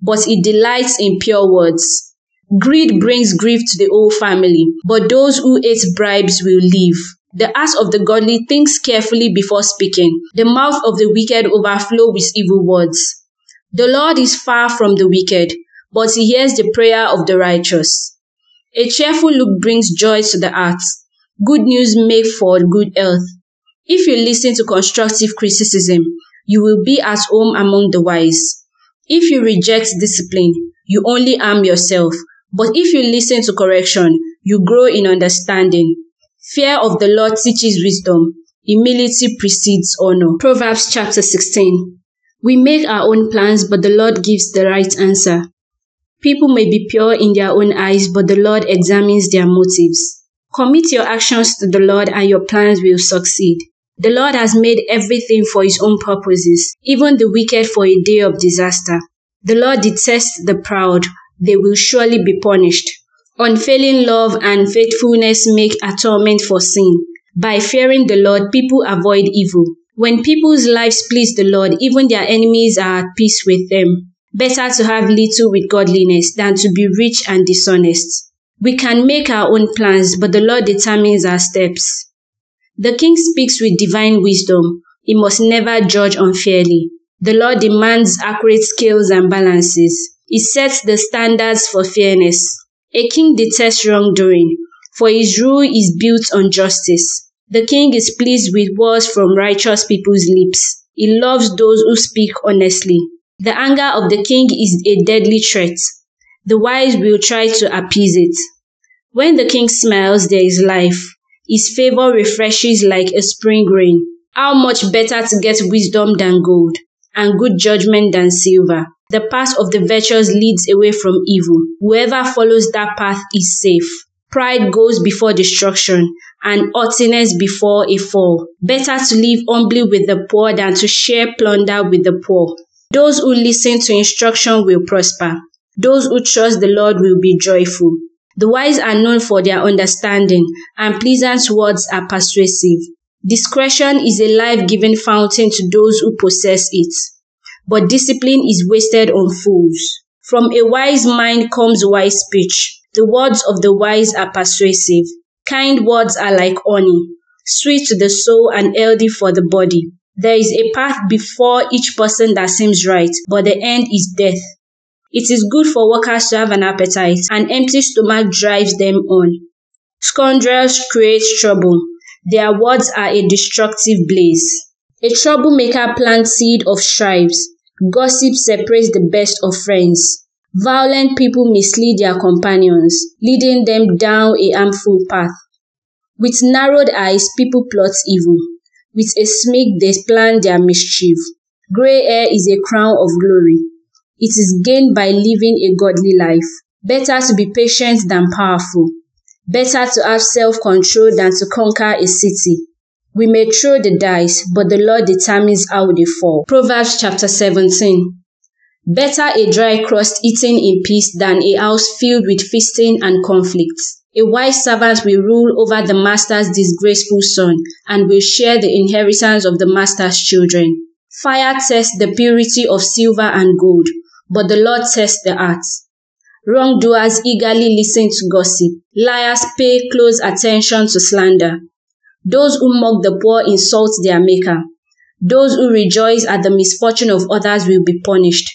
but He delights in pure words. Greed brings grief to the whole family, but those who hate bribes will live. The heart of the godly thinks carefully before speaking. The mouth of the wicked overflows with evil words. The Lord is far from the wicked, but He hears the prayer of the righteous. A cheerful look brings joy to the heart. Good news makes for good health. If you listen to constructive criticism, you will be at home among the wise. If you reject discipline, you only harm yourself. But if you listen to correction, you grow in understanding. Fear of the Lord teaches wisdom. Humility precedes honor. Proverbs chapter 16. We make our own plans, but the Lord gives the right answer. People may be pure in their own eyes, but the Lord examines their motives. Commit your actions to the Lord, and your plans will succeed. The Lord has made everything for His own purposes, even the wicked for a day of disaster. The Lord detests the proud. They will surely be punished. Unfailing love and faithfulness make atonement for sin. By fearing the Lord, people avoid evil. When people's lives please the Lord, even their enemies are at peace with them. Better to have little with godliness than to be rich and dishonest. We can make our own plans, but the Lord determines our steps. The king speaks with divine wisdom. He must never judge unfairly. The Lord demands accurate scales and balances. He sets the standards for fairness. A king detests wrongdoing, for his rule is built on justice. The king is pleased with words from righteous people's lips. He loves those who speak honestly. The anger of the king is a deadly threat. The wise will try to appease it. When the king smiles, there is life. His favor refreshes like a spring rain. How much better to get wisdom than gold, and good judgment than silver. The path of the virtuous leads away from evil. Whoever follows that path is safe. Pride goes before destruction, and haughtiness before a fall. Better to live humbly with the poor than to share plunder with the poor. Those who listen to instruction will prosper. Those who trust the Lord will be joyful. The wise are known for their understanding, and pleasant words are persuasive. Discretion is a life-giving fountain to those who possess it, but discipline is wasted on fools. From a wise mind comes wise speech. The words of the wise are persuasive. Kind words are like honey, sweet to the soul and healthy for the body. There is a path before each person that seems right, but the end is death. It is good for workers to have an appetite. An empty stomach drives them on. Scoundrels create trouble. Their words are a destructive blaze. A troublemaker plants seed of strifes. Gossip separates the best of friends. Violent people mislead their companions, leading them down a harmful path. With narrowed eyes, people plot evil. With a smirk, they plan their mischief. Grey hair is a crown of glory. It is gained by living a godly life. Better to be patient than powerful. Better to have self-control than to conquer a city. We may throw the dice, but the Lord determines how they fall. Proverbs chapter 17. Better a dry crust eaten in peace than a house filled with feasting and conflict. A wise servant will rule over the master's disgraceful son and will share the inheritance of the master's children. Fire tests the purity of silver and gold, but the Lord tests the heart. Wrongdoers eagerly listen to gossip. Liars pay close attention to slander. Those who mock the poor insult their maker. Those who rejoice at the misfortune of others will be punished.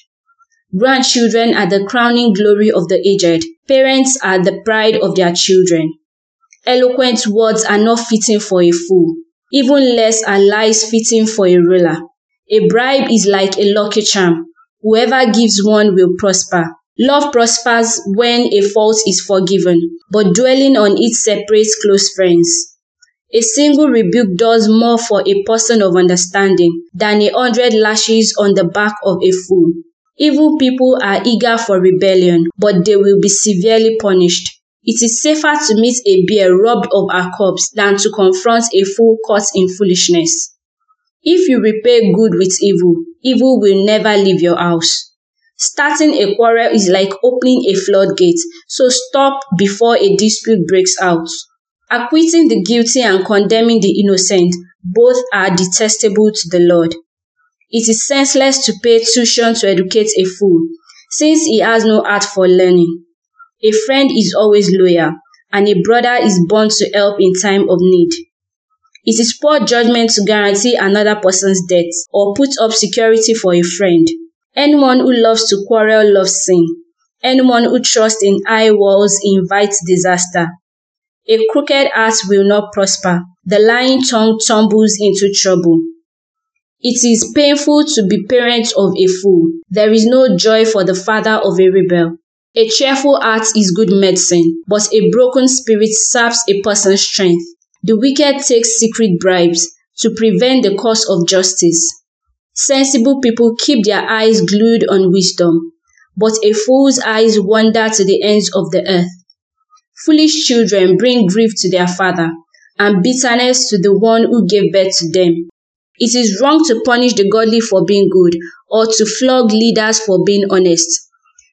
Grandchildren are the crowning glory of the aged. Parents are the pride of their children. Eloquent words are not fitting for a fool. Even less are lies fitting for a ruler. A bribe is like a lucky charm. Whoever gives one will prosper. Love prospers when a fault is forgiven, but dwelling on it separates close friends. A single rebuke does more for a person of understanding than 100 lashes on the back of a fool. Evil people are eager for rebellion, but they will be severely punished. It is safer to meet a bear robbed of her cubs than to confront a fool caught in foolishness. If you repay good with evil, evil will never leave your house. Starting a quarrel is like opening a floodgate, so stop before a dispute breaks out. Acquitting the guilty and condemning the innocent, both are detestable to the Lord. It is senseless to pay tuition to educate a fool, since he has no heart for learning. A friend is always loyal, and a brother is born to help in time of need. It is poor judgment to guarantee another person's debt or put up security for a friend. Anyone who loves to quarrel loves sin. Anyone who trusts in high walls invites disaster. A crooked heart will not prosper. The lying tongue tumbles into trouble. It is painful to be parent of a fool. There is no joy for the father of a rebel. A cheerful heart is good medicine, but a broken spirit saps a person's strength. The wicked takes secret bribes to prevent the course of justice. Sensible people keep their eyes glued on wisdom, but a fool's eyes wander to the ends of the earth. Foolish children bring grief to their father, and bitterness to the one who gave birth to them. It is wrong to punish the godly for being good, or to flog leaders for being honest.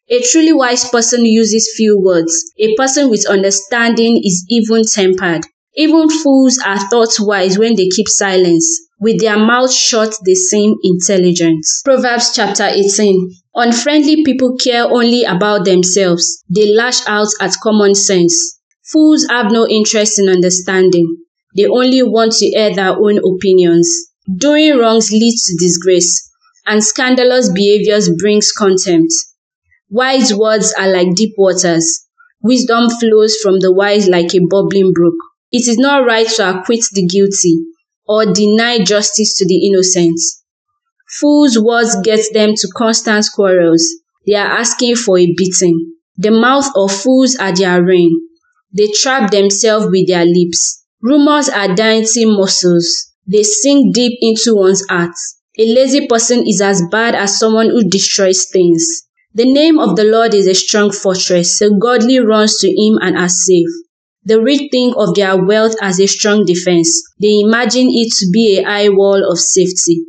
A truly wise person uses few words. A person with understanding is even-tempered. Even fools are thought wise when they keep silence. With their mouth shut, they seem intelligent. Proverbs chapter 18. Unfriendly people care only about themselves. They lash out at common sense. Fools have no interest in understanding. They only want to air their own opinions. Doing wrongs leads to disgrace, and scandalous behaviors brings contempt. Wise words are like deep waters. Wisdom flows from the wise like a bubbling brook. It is not right to acquit the guilty or deny justice to the innocent. Fools' words get them to constant quarrels. They are asking for a beating. The mouth of fools are their rein. They trap themselves with their lips. Rumors are dainty morsels. They sink deep into one's heart. A lazy person is as bad as someone who destroys things. The name of the Lord is a strong fortress. The godly runs to him and are safe. The rich think of their wealth as a strong defense. They imagine it to be a high wall of safety.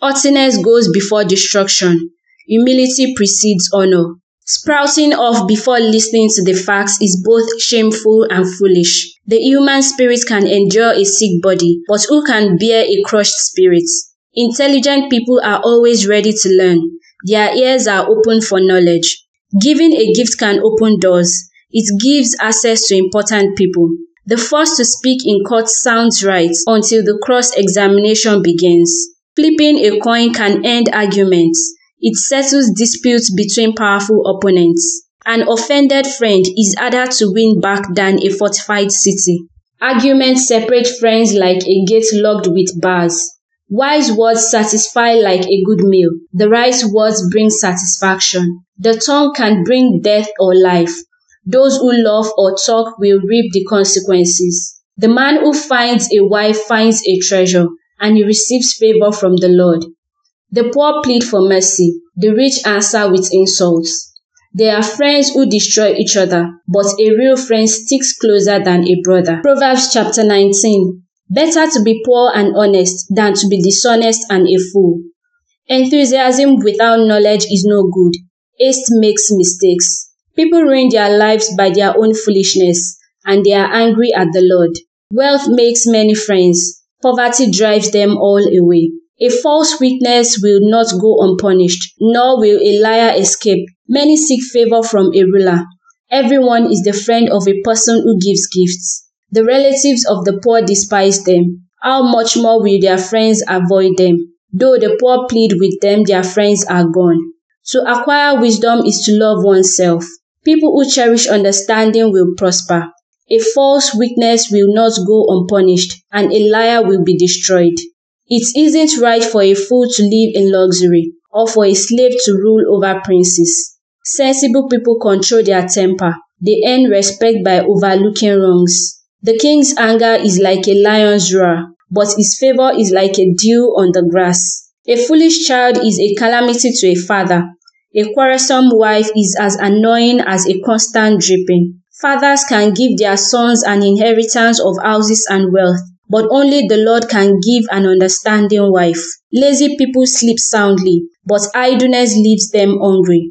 Haughtiness goes before destruction. Humility precedes honor. Sprouting off before listening to the facts is both shameful and foolish. The human spirit can endure a sick body, but who can bear a crushed spirit? Intelligent people are always ready to learn. Their ears are open for knowledge. Giving a gift can open doors. It gives access to important people. The first to speak in court sounds right until the cross-examination begins. Flipping a coin can end arguments. It settles disputes between powerful opponents. An offended friend is harder to win back than a fortified city. Arguments separate friends like a gate locked with bars. Wise words satisfy like a good meal. The right words bring satisfaction. The tongue can bring death or life. Those who love or talk will reap the consequences. The man who finds a wife finds a treasure, and he receives favor from the Lord. The poor plead for mercy. The rich answer with insults. There are friends who destroy each other, but a real friend sticks closer than a brother. Proverbs chapter 19. Better to be poor and honest than to be dishonest and a fool. Enthusiasm without knowledge is no good. Haste makes mistakes. People ruin their lives by their own foolishness, and they are angry at the Lord. Wealth makes many friends. Poverty drives them all away. A false witness will not go unpunished, nor will a liar escape. Many seek favor from a ruler. Everyone is the friend of a person who gives gifts. The relatives of the poor despise them. How much more will their friends avoid them? Though the poor plead with them, their friends are gone. To acquire wisdom is to love oneself. People who cherish understanding will prosper. A false witness will not go unpunished, and a liar will be destroyed. It isn't right for a fool to live in luxury, or for a slave to rule over princes. Sensible people control their temper. They earn respect by overlooking wrongs. The king's anger is like a lion's roar, but his favor is like a dew on the grass. A foolish child is a calamity to a father. A quarrelsome wife is as annoying as a constant dripping. Fathers can give their sons an inheritance of houses and wealth, but only the Lord can give an understanding wife. Lazy people sleep soundly, but idleness leaves them hungry.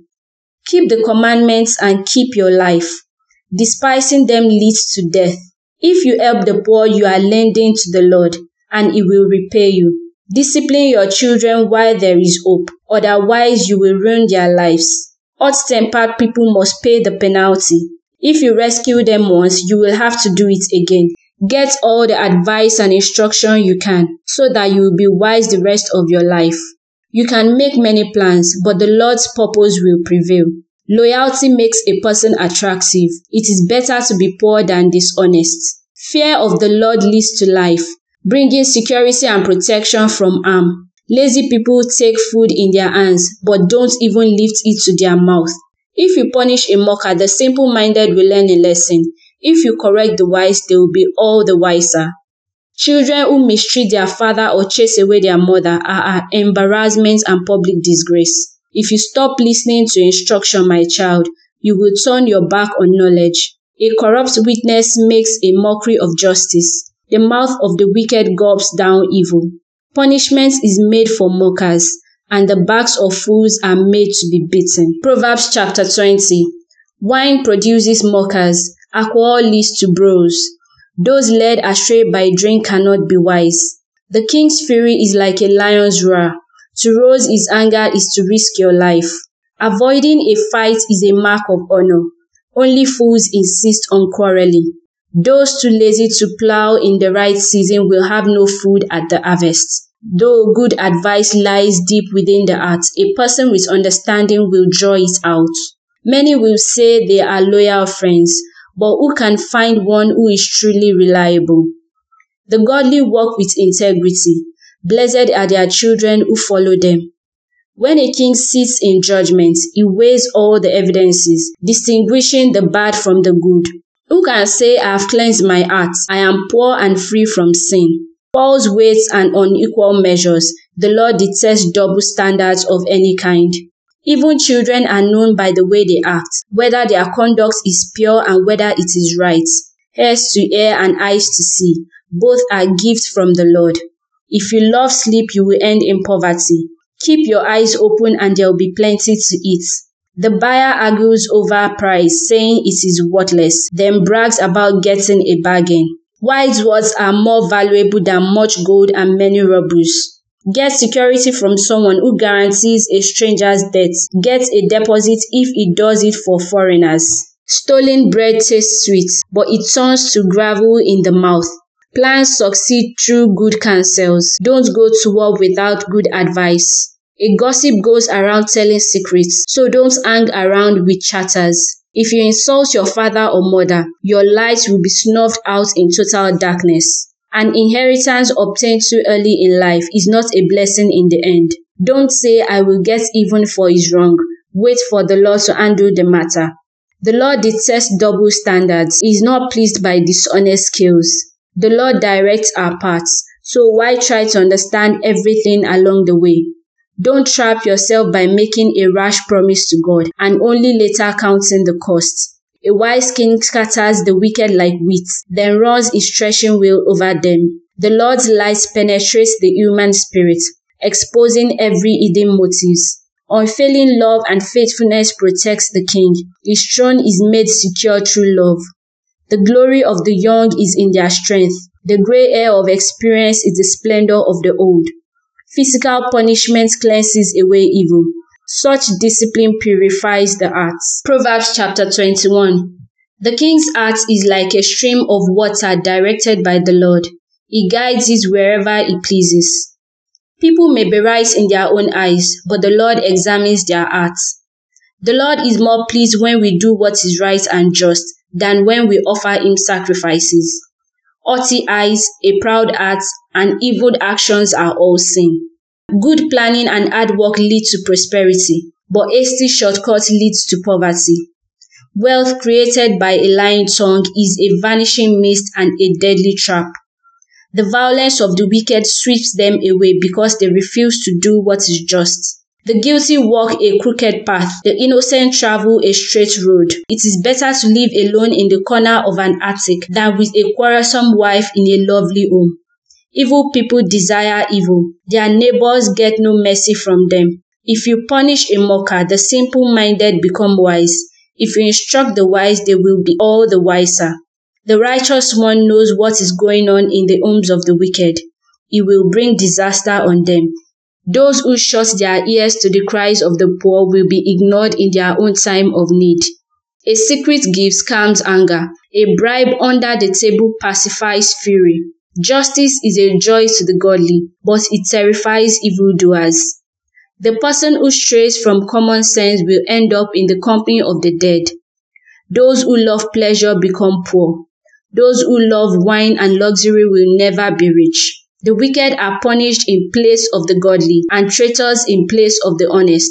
Keep the commandments and keep your life. Despising them leads to death. If you help the poor, you are lending to the Lord, and He will repay you. Discipline your children while there is hope, otherwise you will ruin their lives. Hot-tempered people must pay the penalty. If you rescue them once, you will have to do it again. Get all the advice and instruction you can, so that you will be wise the rest of your life. You can make many plans, but the Lord's purpose will prevail. Loyalty makes a person attractive. It is better to be poor than dishonest. Fear of the Lord leads to life, bringing security and protection from harm. Lazy people take food in their hands, but don't even lift it to their mouth. If you punish a mocker, the simple-minded will learn a lesson. If you correct the wise, they will be all the wiser. Children who mistreat their father or chase away their mother are an embarrassment and public disgrace. If you stop listening to instruction, my child, you will turn your back on knowledge. A corrupt witness makes a mockery of justice. The mouth of the wicked gulps down evil. Punishment is made for mockers, and the backs of fools are made to be beaten. Proverbs chapter 20. Wine produces mockers. Alcohol leads to brawls. Those led astray by drink cannot be wise. The king's fury is like a lion's roar. To rouse his anger is to risk your life. Avoiding a fight is a mark of honor. Only fools insist on quarreling. Those too lazy to plow in the right season will have no food at the harvest. Though good advice lies deep within the heart, a person with understanding will draw it out. Many will say they are loyal friends, but who can find one who is truly reliable? The godly walk with integrity. Blessed are their children who follow them. When a king sits in judgment, he weighs all the evidences, distinguishing the bad from the good. Who can say, I have cleansed my heart, I am poor and free from sin? False weights and unequal measures. The Lord detests double standards of any kind. Even children are known by the way they act, whether their conduct is pure and whether it is right. Ears to hear and eyes to see, both are gifts from the Lord. If you love sleep, you will end in poverty. Keep your eyes open and there will be plenty to eat. The buyer argues over price, saying it is worthless, then brags about getting a bargain. Wise words are more valuable than much gold and many rubles. Get security from someone who guarantees a stranger's debt. Get a deposit if he does it for foreigners. Stolen bread tastes sweet, but it turns to gravel in the mouth. Plans succeed through good counsels. Don't go to war without good advice. A gossip goes around telling secrets, so don't hang around with chatters. If you insult your father or mother, your light will be snuffed out in total darkness. An inheritance obtained too early in life is not a blessing in the end. Don't say, I will get even for his wrong. Wait for the Lord to handle the matter. The Lord detests double standards. He is not pleased by dishonest skills. The Lord directs our paths, so why try to understand everything along the way? Don't trap yourself by making a rash promise to God and only later counting the cost. A wise king scatters the wicked like wheat, then runs his threshing wheel over them. The Lord's light penetrates the human spirit, exposing every hidden motive. Unfailing love and faithfulness protects the king. His throne is made secure through love. The glory of the young is in their strength. The gray hair of experience is the splendor of the old. Physical punishment cleanses away evil. Such discipline purifies the heart. Proverbs chapter 21. The king's heart is like a stream of water directed by the Lord. He guides it wherever he pleases. People may be right in their own eyes, but the Lord examines their hearts. The Lord is more pleased when we do what is right and just than when we offer him sacrifices. Haughty eyes, a proud heart, and evil actions are all sin. Good planning and hard work lead to prosperity, but hasty shortcuts leads to poverty. Wealth created by a lying tongue is a vanishing mist and a deadly trap. The violence of the wicked sweeps them away because they refuse to do what is just. The guilty walk a crooked path, the innocent travel a straight road. It is better to live alone in the corner of an attic than with a quarrelsome wife in a lovely home. Evil people desire evil. Their neighbors get no mercy from them. If you punish a mocker, the simple-minded become wise. If you instruct the wise, they will be all the wiser. The righteous one knows what is going on in the homes of the wicked. It will bring disaster on them. Those who shut their ears to the cries of the poor will be ignored in their own time of need. A secret gift calms anger. A bribe under the table pacifies fury. Justice is a joy to the godly, but it terrifies evildoers. The person who strays from common sense will end up in the company of the dead. Those who love pleasure become poor. Those who love wine and luxury will never be rich. The wicked are punished in place of the godly, and traitors in place of the honest.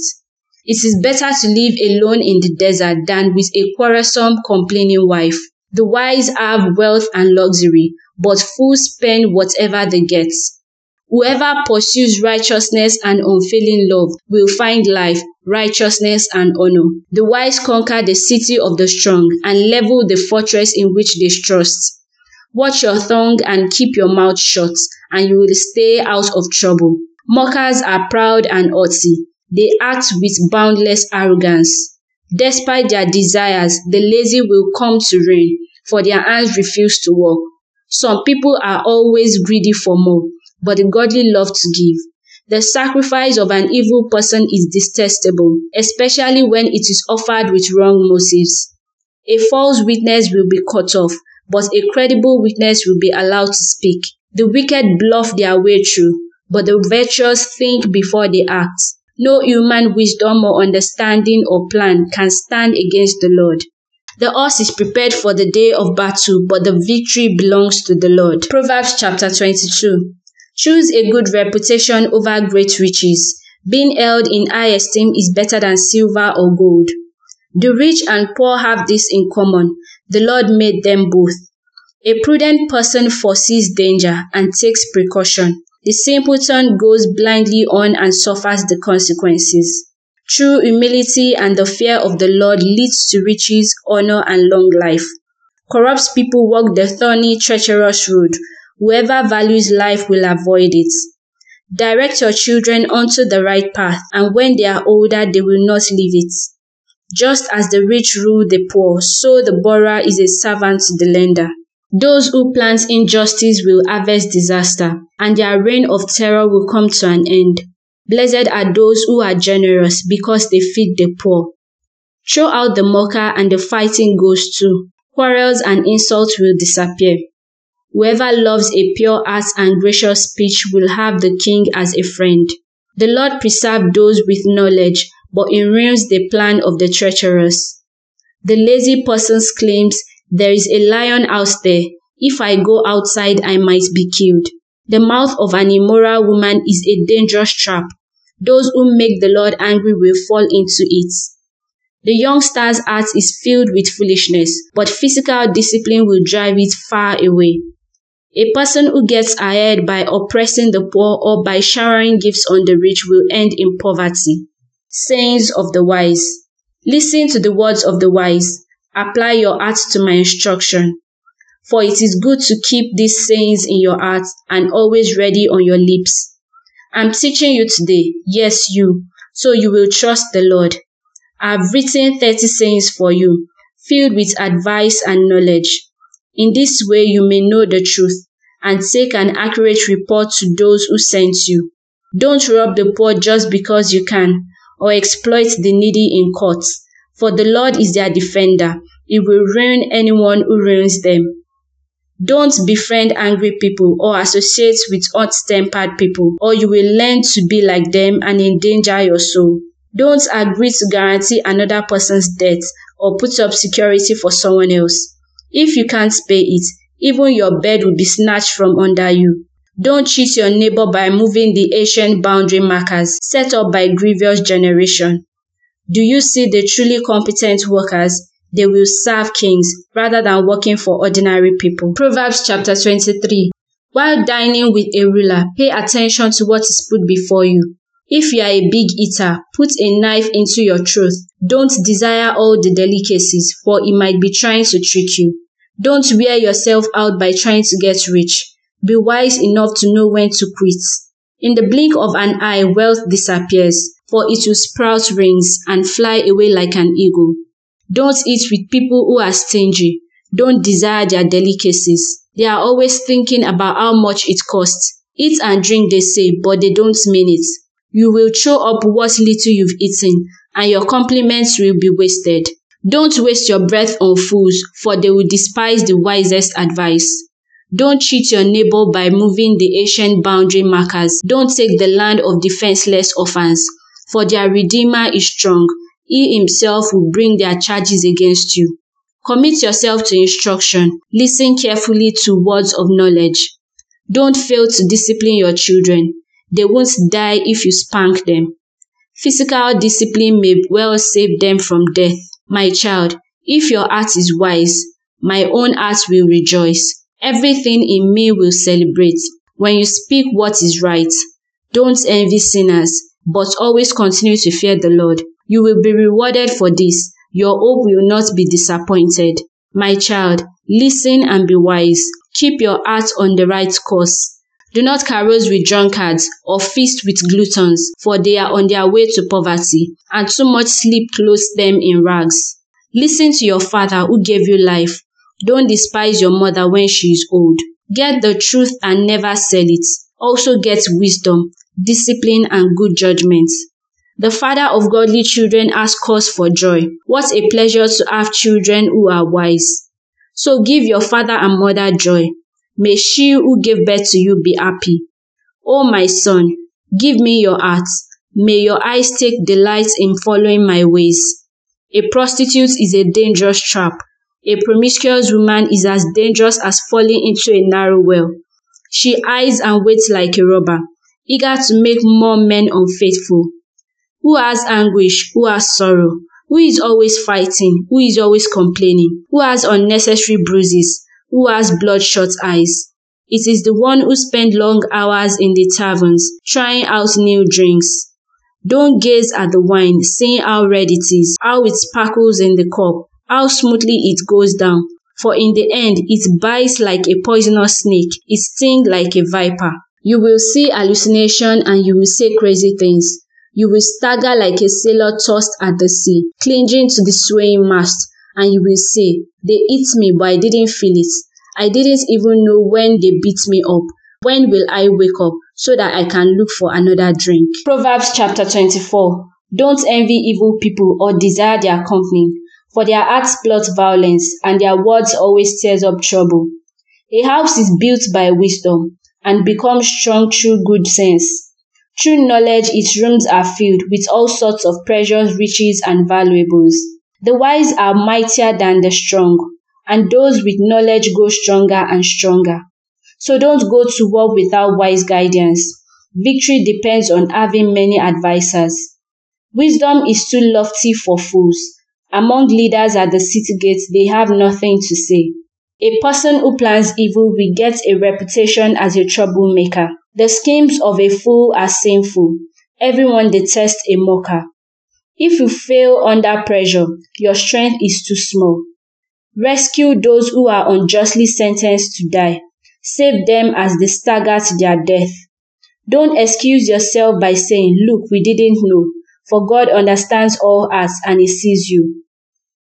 It is better to live alone in the desert than with a quarrelsome, complaining wife. The wise have wealth and luxury, but fools spend whatever they get. Whoever pursues righteousness and unfailing love will find life, righteousness, and honor. The wise conquer the city of the strong and level the fortress in which they trust. Watch your tongue and keep your mouth shut, and you will stay out of trouble. Mockers are proud and haughty. They act with boundless arrogance. Despite their desires, the lazy will come to ruin, for their hands refuse to work. Some people are always greedy for more, but the godly love to give. The sacrifice of an evil person is detestable, especially when it is offered with wrong motives. A false witness will be cut off, but a credible witness will be allowed to speak. The wicked bluff their way through, but the virtuous think before they act. No human wisdom or understanding or plan can stand against the Lord. The horse is prepared for the day of battle, but the victory belongs to the Lord. Proverbs chapter 22. Choose a good reputation over great riches. Being held in high esteem is better than silver or gold. The rich and poor have this in common. The Lord made them both. A prudent person foresees danger and takes precaution. The simpleton goes blindly on and suffers the consequences. True humility and the fear of the Lord leads to riches, honor, and long life. Corrupt people walk the thorny, treacherous road. Whoever values life will avoid it. Direct your children onto the right path, and when they are older, they will not leave it. Just as the rich rule the poor, so the borrower is a servant to the lender. Those who plant injustice will harvest disaster, and their reign of terror will come to an end. Blessed are those who are generous, because they feed the poor. Throw out the mocker, and the fighting goes too. Quarrels and insults will disappear. Whoever loves a pure heart and gracious speech will have the king as a friend. The Lord preserves those with knowledge, but it ruins the plan of the treacherous. The lazy person claims, "There is a lion out there. If I go outside, I might be killed." The mouth of an immoral woman is a dangerous trap. Those who make the Lord angry will fall into it. The youngster's heart is filled with foolishness, but physical discipline will drive it far away. A person who gets ahead by oppressing the poor or by showering gifts on the rich will end in poverty. Sayings of the wise. Listen to the words of the wise. Apply your heart to my instruction. For it is good to keep these sayings in your heart and always ready on your lips. I'm teaching you today, yes you, so you will trust the Lord. I've written 30 sayings for you, filled with advice and knowledge. In this way you may know the truth and take an accurate report to those who sent you. Don't rob the poor just because you can, or exploit the needy in courts, for the Lord is their defender. He will ruin anyone who ruins them. Don't befriend angry people or associate with hot-tempered people, or you will learn to be like them and endanger your soul. Don't agree to guarantee another person's debt or put up security for someone else. If you can't pay it, even your bed will be snatched from under you. Don't cheat your neighbor by moving the ancient boundary markers set up by grievous generation. Do you see the truly competent workers? They will serve kings rather than working for ordinary people. Proverbs chapter 23. While dining with a ruler, pay attention to what is put before you. If you are a big eater, put a knife into your throat. Don't desire all the delicacies, for it might be trying to trick you. Don't wear yourself out by trying to get rich. Be wise enough to know when to quit. In the blink of an eye, wealth disappears, for it will sprout wings and fly away like an eagle. Don't eat with people who are stingy. Don't desire their delicacies. They are always thinking about how much it costs. Eat and drink, they say, but they don't mean it. You will throw up what little you've eaten, and your compliments will be wasted. Don't waste your breath on fools, for they will despise the wisest advice. Don't cheat your neighbor by moving the ancient boundary markers. Don't take the land of defenseless orphans, for their Redeemer is strong. He himself will bring their charges against you. Commit yourself to instruction. Listen carefully to words of knowledge. Don't fail to discipline your children. They won't die if you spank them. Physical discipline may well save them from death. My child, if your heart is wise, my own heart will rejoice. Everything in me will celebrate when you speak what is right. Don't envy sinners, but always continue to fear the Lord. You will be rewarded for this. Your hope will not be disappointed. My child, listen and be wise. Keep your heart on the right course. Do not carouse with drunkards or feast with gluttons, for they are on their way to poverty, and too much sleep clothes them in rags. Listen to your father who gave you life. Don't despise your mother when she is old. Get the truth and never sell it. Also get wisdom, discipline, and good judgment. The father of godly children has cause for joy. What a pleasure to have children who are wise. So give your father and mother joy. May she who gave birth to you be happy. O my son, give me your heart. May your eyes take delight in following my ways. A prostitute is a dangerous trap. A promiscuous woman is as dangerous as falling into a narrow well. She hides and waits like a robber, eager to make more men unfaithful. Who has anguish? Who has sorrow? Who is always fighting? Who is always complaining? Who has unnecessary bruises? Who has bloodshot eyes? It is the one who spends long hours in the taverns, trying out new drinks. Don't gaze at the wine, seeing how red it is, how it sparkles in the cup, how smoothly it goes down. For in the end, it bites like a poisonous snake, it stings like a viper. You will see hallucination and you will say crazy things. You will stagger like a sailor tossed at the sea, clinging to the swaying mast, and you will say, "They hit me, but I didn't feel it. I didn't even know when they beat me up. When will I wake up so that I can look for another drink?" Proverbs chapter 24. Don't envy evil people or desire their company, for their hearts plot violence, and their words always stirs up trouble. A house is built by wisdom and becomes strong through good sense. Through knowledge, its rooms are filled with all sorts of precious riches and valuables. The wise are mightier than the strong, and those with knowledge go stronger and stronger. So don't go to war without wise guidance. Victory depends on having many advisers. Wisdom is too lofty for fools. Among leaders at the city gates, they have nothing to say. A person who plans evil will get a reputation as a troublemaker. The schemes of a fool are sinful. Everyone detests a mocker. If you fail under pressure, your strength is too small. Rescue those who are unjustly sentenced to die. Save them as they stagger to their death. Don't excuse yourself by saying, "Look, we didn't know," for God understands all hearts and He sees you.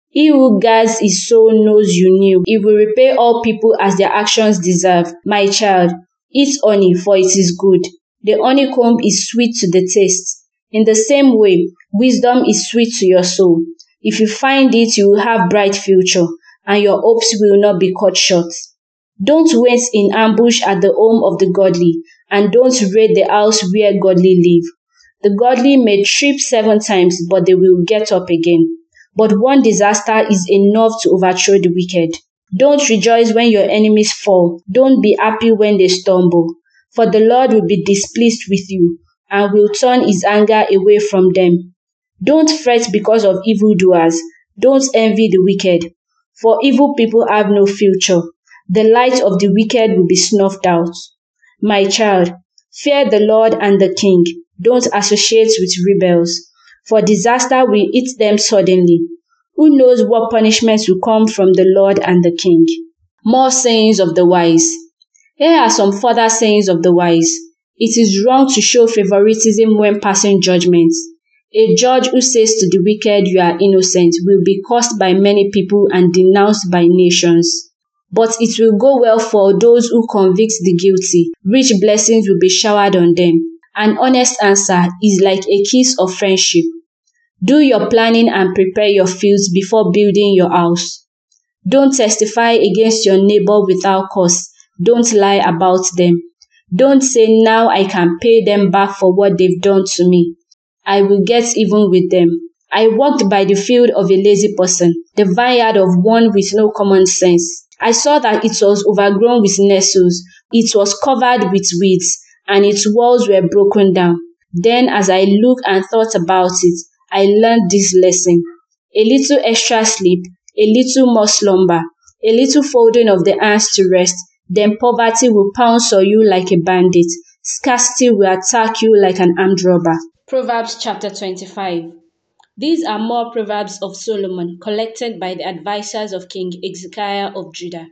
He who guards his soul knows you knew. He will repay all people as their actions deserve. My child, eat honey, for it is good. The honeycomb is sweet to the taste. In the same way, wisdom is sweet to your soul. If you find it, you will have bright future, and your hopes will not be cut short. Don't wait in ambush at the home of the godly, and don't raid the house where godly live. The godly may trip 7 times, but they will get up again. But one disaster is enough to overthrow the wicked. Don't rejoice when your enemies fall. Don't be happy when they stumble. For the Lord will be displeased with you and will turn his anger away from them. Don't fret because of evildoers. Don't envy the wicked. For evil people have no future. The light of the wicked will be snuffed out. My child, fear the Lord and the King. Don't associate with rebels, for disaster will eat them suddenly. Who knows what punishments will come from the Lord and the King? More sayings of the wise. Here are some further sayings of the wise. It is wrong to show favoritism when passing judgments. A judge who says to the wicked, "You are innocent," will be cursed by many people and denounced by nations. But it will go well for those who convict the guilty. Rich blessings will be showered on them. An honest answer is like a kiss of friendship. Do your planning and prepare your fields before building your house. Don't testify against your neighbor without cause. Don't lie about them. Don't say, "Now I can pay them back for what they've done to me. I will get even with them." I walked by the field of a lazy person, the vineyard of one with no common sense. I saw that it was overgrown with nettles, it was covered with weeds, and its walls were broken down. Then, as I looked and thought about it, I learned this lesson. A little extra sleep, a little more slumber, a little folding of the hands to rest, then poverty will pounce on you like a bandit. Scarcity will attack you like an armed robber. Proverbs chapter 25. These are more Proverbs of Solomon collected by the advisors of King Hezekiah of Judah.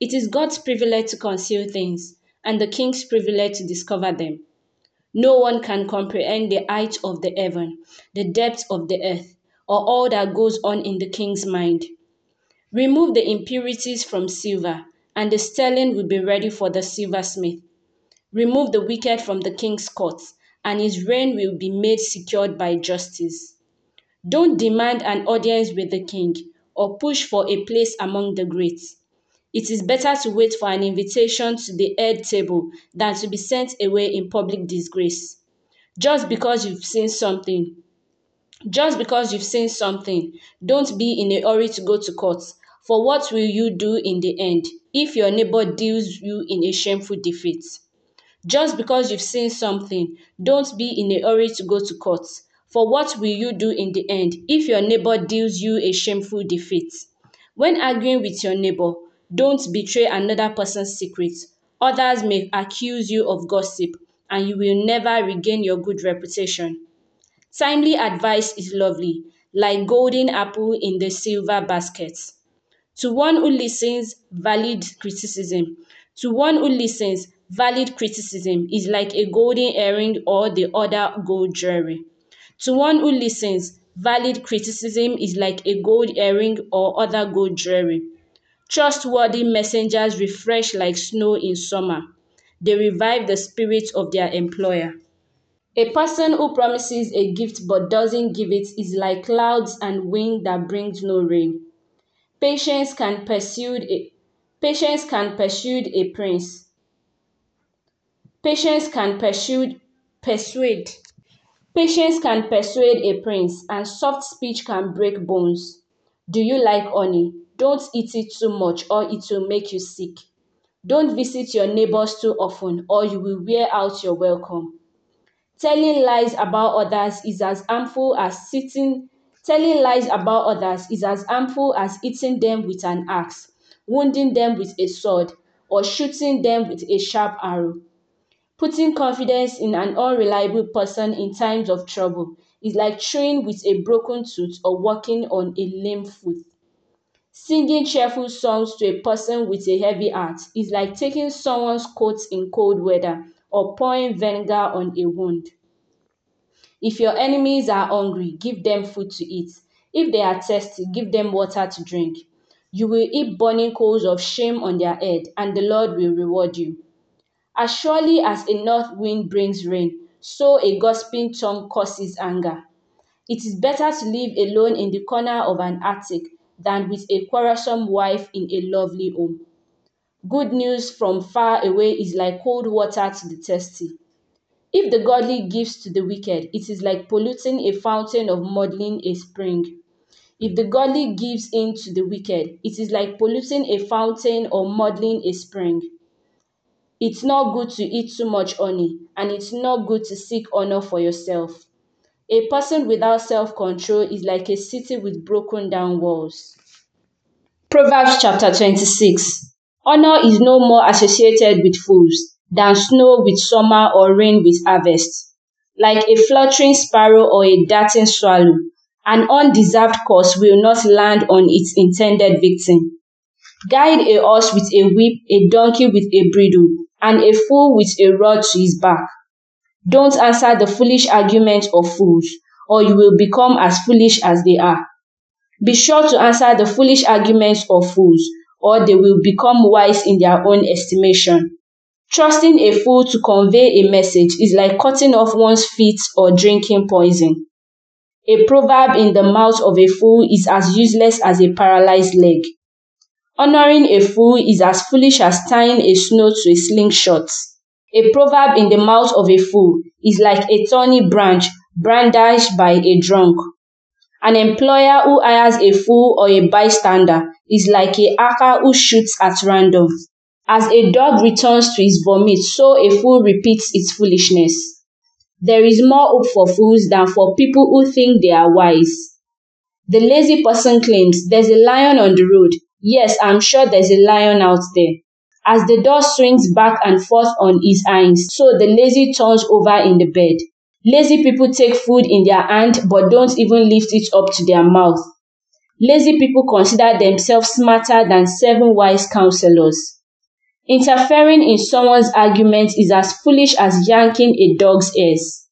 It is God's privilege to conceal things, and the king's privilege to discover them. No one can comprehend the height of the heaven, the depth of the earth, or all that goes on in the king's mind. Remove the impurities from silver, and the sterling will be ready for the silversmith. Remove the wicked from the king's courts, and his reign will be made secured by justice. Don't demand an audience with the king or push for a place among the great. It is better to wait for an invitation to the head table than to be sent away in public disgrace. Just because you've seen something, don't be in a hurry to go to court, for what will you do in the end if your neighbor deals you in a shameful defeat? Just because you've seen something, don't be in a hurry to go to court. For what will you do in the end if your neighbor deals you a shameful defeat? When arguing with your neighbor, don't betray another person's secrets. Others may accuse you of gossip, and you will never regain your good reputation. Timely advice is lovely, like golden apple in the silver basket. To one who listens, valid criticism is like a golden earring or the other gold jewelry. To one who listens, valid criticism is like a gold earring or other gold jewelry. Trustworthy messengers refresh like snow in summer. They revive the spirit of their employer. A person who promises a gift but doesn't give it is like clouds and wind that brings no rain. Patience can persuade a prince, and soft speech can break bones. Do you like honey? Don't eat it too much, or it will make you sick. Don't visit your neighbors too often, or you will wear out your welcome. Telling lies about others is as harmful as hitting them with an axe, wounding them with a sword, or shooting them with a sharp arrow. Putting confidence in an unreliable person in times of trouble is like chewing with a broken tooth or walking on a lame foot. Singing cheerful songs to a person with a heavy heart is like taking someone's coat in cold weather or pouring vinegar on a wound. If your enemies are hungry, give them food to eat. If they are thirsty, give them water to drink. You will heap burning coals of shame on their head, and the Lord will reward you. As surely as a north wind brings rain, so a gossiping tongue causes anger. It is better to live alone in the corner of an attic than with a quarrelsome wife in a lovely home. Good news from far away is like cold water to the thirsty. If the godly gives to the wicked, it is like polluting a fountain or muddling a spring. If the godly gives in to the wicked, it is like polluting a fountain or muddling a spring. It's not good to eat too much honey, and it's not good to seek honor for yourself. A person without self-control is like a city with broken down walls. Proverbs chapter 26. Honor is no more associated with fools than snow with summer or rain with harvest. like a fluttering sparrow or a darting swallow. An undeserved curse will not land on its intended victim. Guide a horse with a whip, a donkey with a bridle, and a fool with a rod to his back. Don't answer the foolish argument of fools, or you will become as foolish as they are. Be sure to answer the foolish arguments of fools, or they will become wise in their own estimation. Trusting a fool to convey a message is like cutting off one's feet or drinking poison. A proverb in the mouth of a fool is as useless as a paralyzed leg. Honoring a fool is as foolish as tying a snow to a slingshot. A proverb in the mouth of a fool is like a thorny branch brandished by a drunk. An employer who hires a fool or a bystander is like a hacker who shoots at random. As a dog returns to his vomit, so a fool repeats its foolishness. There is more hope for fools than for people who think they are wise. The lazy person claims, "There's a lion on the road." Yes, I'm sure there's a lion out there. As the dog swings back and forth on his hinds, so the lazy turns over in the bed. Lazy people take food in their hand but don't even lift it up to their mouth. Lazy people consider themselves smarter than 7 wise counselors. Interfering in someone's argument is as foolish as yanking a dog's ears.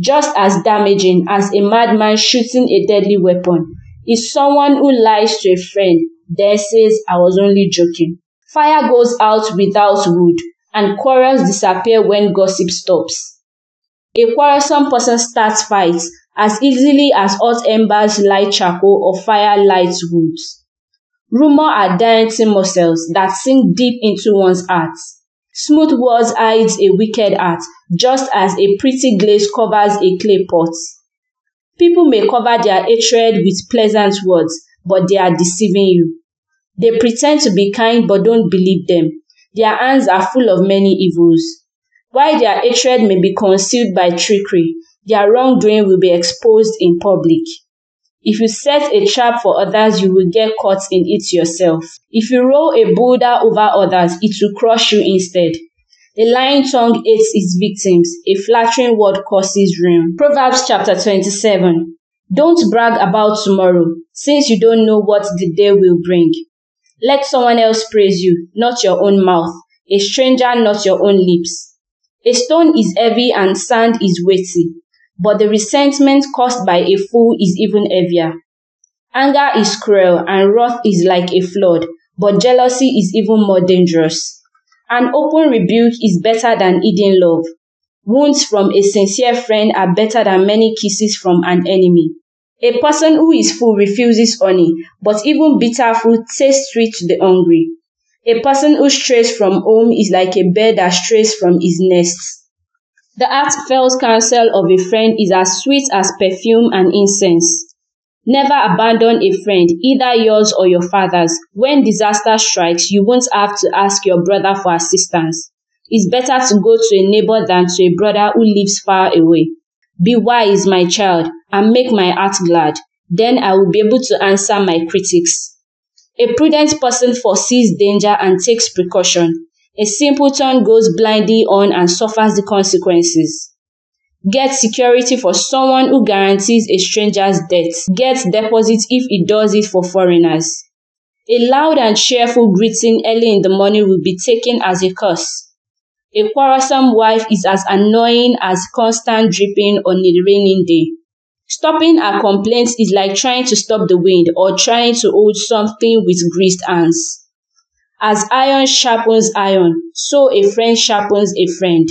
Just as damaging as a madman shooting a deadly weapon is someone who lies to a friend, then says, "I was only joking." Fire goes out without wood, and quarrels disappear when gossip stops. A quarrelsome person starts fights as easily as hot embers light charcoal or fire lights wood. Rumor are dancing muscles that sink deep into one's heart. Smooth words hide a wicked heart, just as a pretty glaze covers a clay pot. People may cover their hatred with pleasant words, but they are deceiving you. They pretend to be kind, but don't believe them. Their hands are full of many evils. While their hatred may be concealed by trickery, their wrongdoing will be exposed in public. If you set a trap for others, you will get caught in it yourself. If you roll a boulder over others, it will crush you instead. A lying tongue hates its victims. A flattering word causes ruin. Proverbs chapter 27. Don't brag about tomorrow, since you don't know what the day will bring. Let someone else praise you, not your own mouth, a stranger, not your own lips. A stone is heavy and sand is weighty, but the resentment caused by a fool is even heavier. Anger is cruel and wrath is like a flood, but jealousy is even more dangerous. An open rebuke is better than hidden love. Wounds from a sincere friend are better than many kisses from an enemy. A person who is full refuses honey, but even bitter food tastes sweet to the hungry. A person who strays from home is like a bird that strays from his nest. The heartfelt counsel of a friend is as sweet as perfume and incense. Never abandon a friend, either yours or your father's. When disaster strikes, you won't have to ask your brother for assistance. It's better to go to a neighbor than to a brother who lives far away. Be wise, my child, and make my heart glad. Then I will be able to answer my critics. A prudent person foresees danger and takes precaution. A simpleton goes blindly on and suffers the consequences. Get security for someone who guarantees a stranger's debt. Get deposit if he does it for foreigners. A loud and cheerful greeting early in the morning will be taken as a curse. A quarrelsome wife is as annoying as constant dripping on a rainy day. Stopping her complaints is like trying to stop the wind or trying to hold something with greased hands. As iron sharpens iron, so a friend sharpens a friend.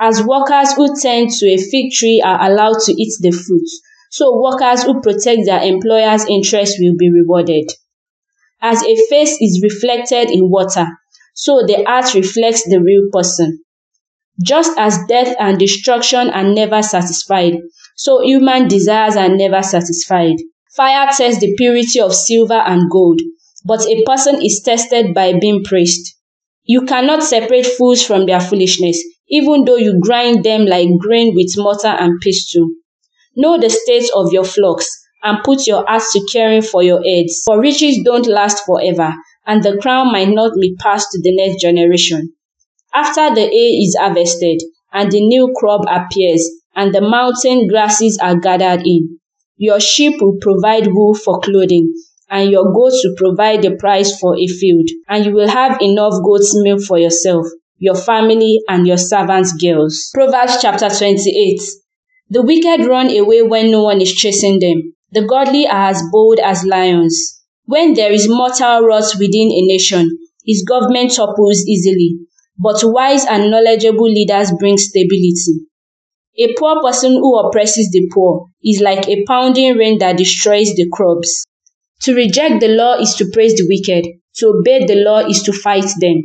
As workers who tend to a fig tree are allowed to eat the fruit, so workers who protect their employer's interests will be rewarded. As a face is reflected in water, so the heart reflects the real person. Just as death and destruction are never satisfied, so human desires are never satisfied. Fire tests the purity of silver and gold, but a person is tested by being praised. You cannot separate fools from their foolishness, even though you grind them like grain with mortar and pestle. Know the state of your flocks, and put your heart to caring for your herds, for riches don't last forever, and the crown might not be passed to the next generation. After the hay is harvested, and the new crop appears, and the mountain grasses are gathered in. Your sheep will provide wool for clothing, and your goats will provide the price for a field, and you will have enough goat's milk for yourself, your family, and your servants' girls. Proverbs chapter 28. The wicked run away when no one is chasing them. The godly are as bold as lions. When there is mortal rot within a nation, its government topples easily, but wise and knowledgeable leaders bring stability. A poor person who oppresses the poor is like a pounding rain that destroys the crops. To reject the law is to praise the wicked. To obey the law is to fight them.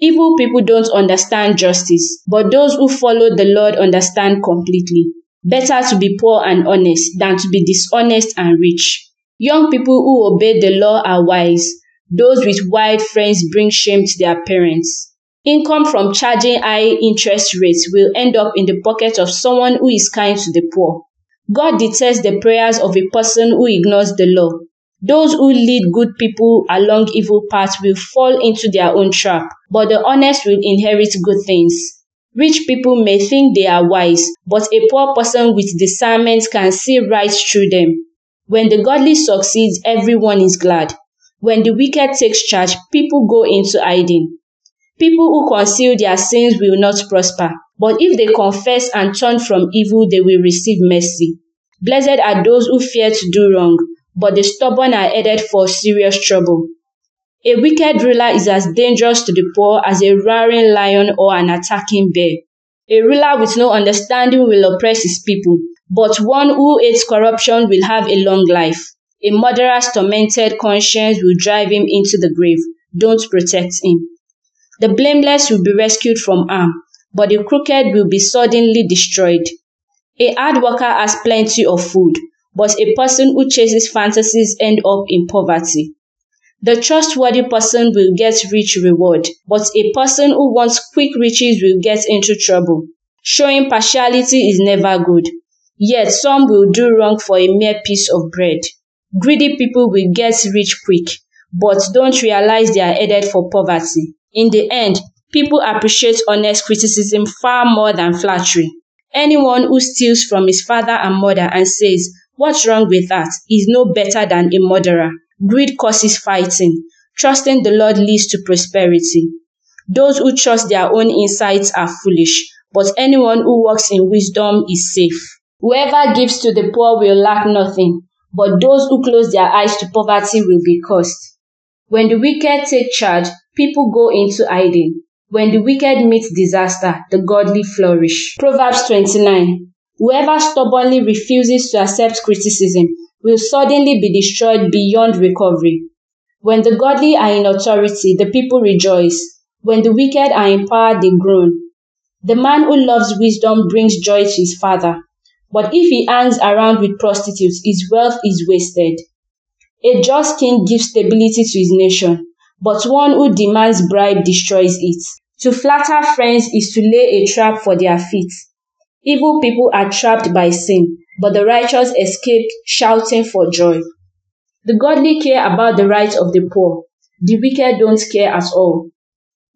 Evil people don't understand justice, but those who follow the Lord understand completely. Better to be poor and honest than to be dishonest and rich. Young people who obey the law are wise. Those with wide friends bring shame to their parents. Income from charging high interest rates will end up in the pocket of someone who is kind to the poor. God detests the prayers of a person who ignores the law. Those who lead good people along evil paths will fall into their own trap, but the honest will inherit good things. Rich people may think they are wise, but a poor person with discernment can see right through them. When the godly succeeds, everyone is glad. When the wicked takes charge, people go into hiding. People who conceal their sins will not prosper, but if they confess and turn from evil, they will receive mercy. Blessed are those who fear to do wrong, but the stubborn are headed for serious trouble. A wicked ruler is as dangerous to the poor as a roaring lion or an attacking bear. A ruler with no understanding will oppress his people, but one who hates corruption will have a long life. A murderer's tormented conscience will drive him into the grave. Don't protect him. The blameless will be rescued from harm, but the crooked will be suddenly destroyed. A hard worker has plenty of food, but a person who chases fantasies ends up in poverty. The trustworthy person will get rich reward, but a person who wants quick riches will get into trouble. Showing partiality is never good, yet some will do wrong for a mere piece of bread. Greedy people will get rich quick, but don't realize they are headed for poverty. In the end, people appreciate honest criticism far more than flattery. Anyone who steals from his father and mother and says, "What's wrong with that?" is no better than a murderer. Greed causes fighting. Trusting the Lord leads to prosperity. Those who trust their own insights are foolish, but anyone who walks in wisdom is safe. Whoever gives to the poor will lack nothing, but those who close their eyes to poverty will be cursed. When the wicked take charge, people go into hiding. When the wicked meets disaster, the godly flourish. Proverbs 29. Whoever stubbornly refuses to accept criticism will suddenly be destroyed beyond recovery. When the godly are in authority, the people rejoice. When the wicked are in power, they groan. The man who loves wisdom brings joy to his father, but if he hangs around with prostitutes, his wealth is wasted. A just king gives stability to his nation, but one who demands bribe destroys it. To flatter friends is to lay a trap for their feet. Evil people are trapped by sin, but the righteous escape shouting for joy. The godly care about the rights of the poor. The wicked don't care at all.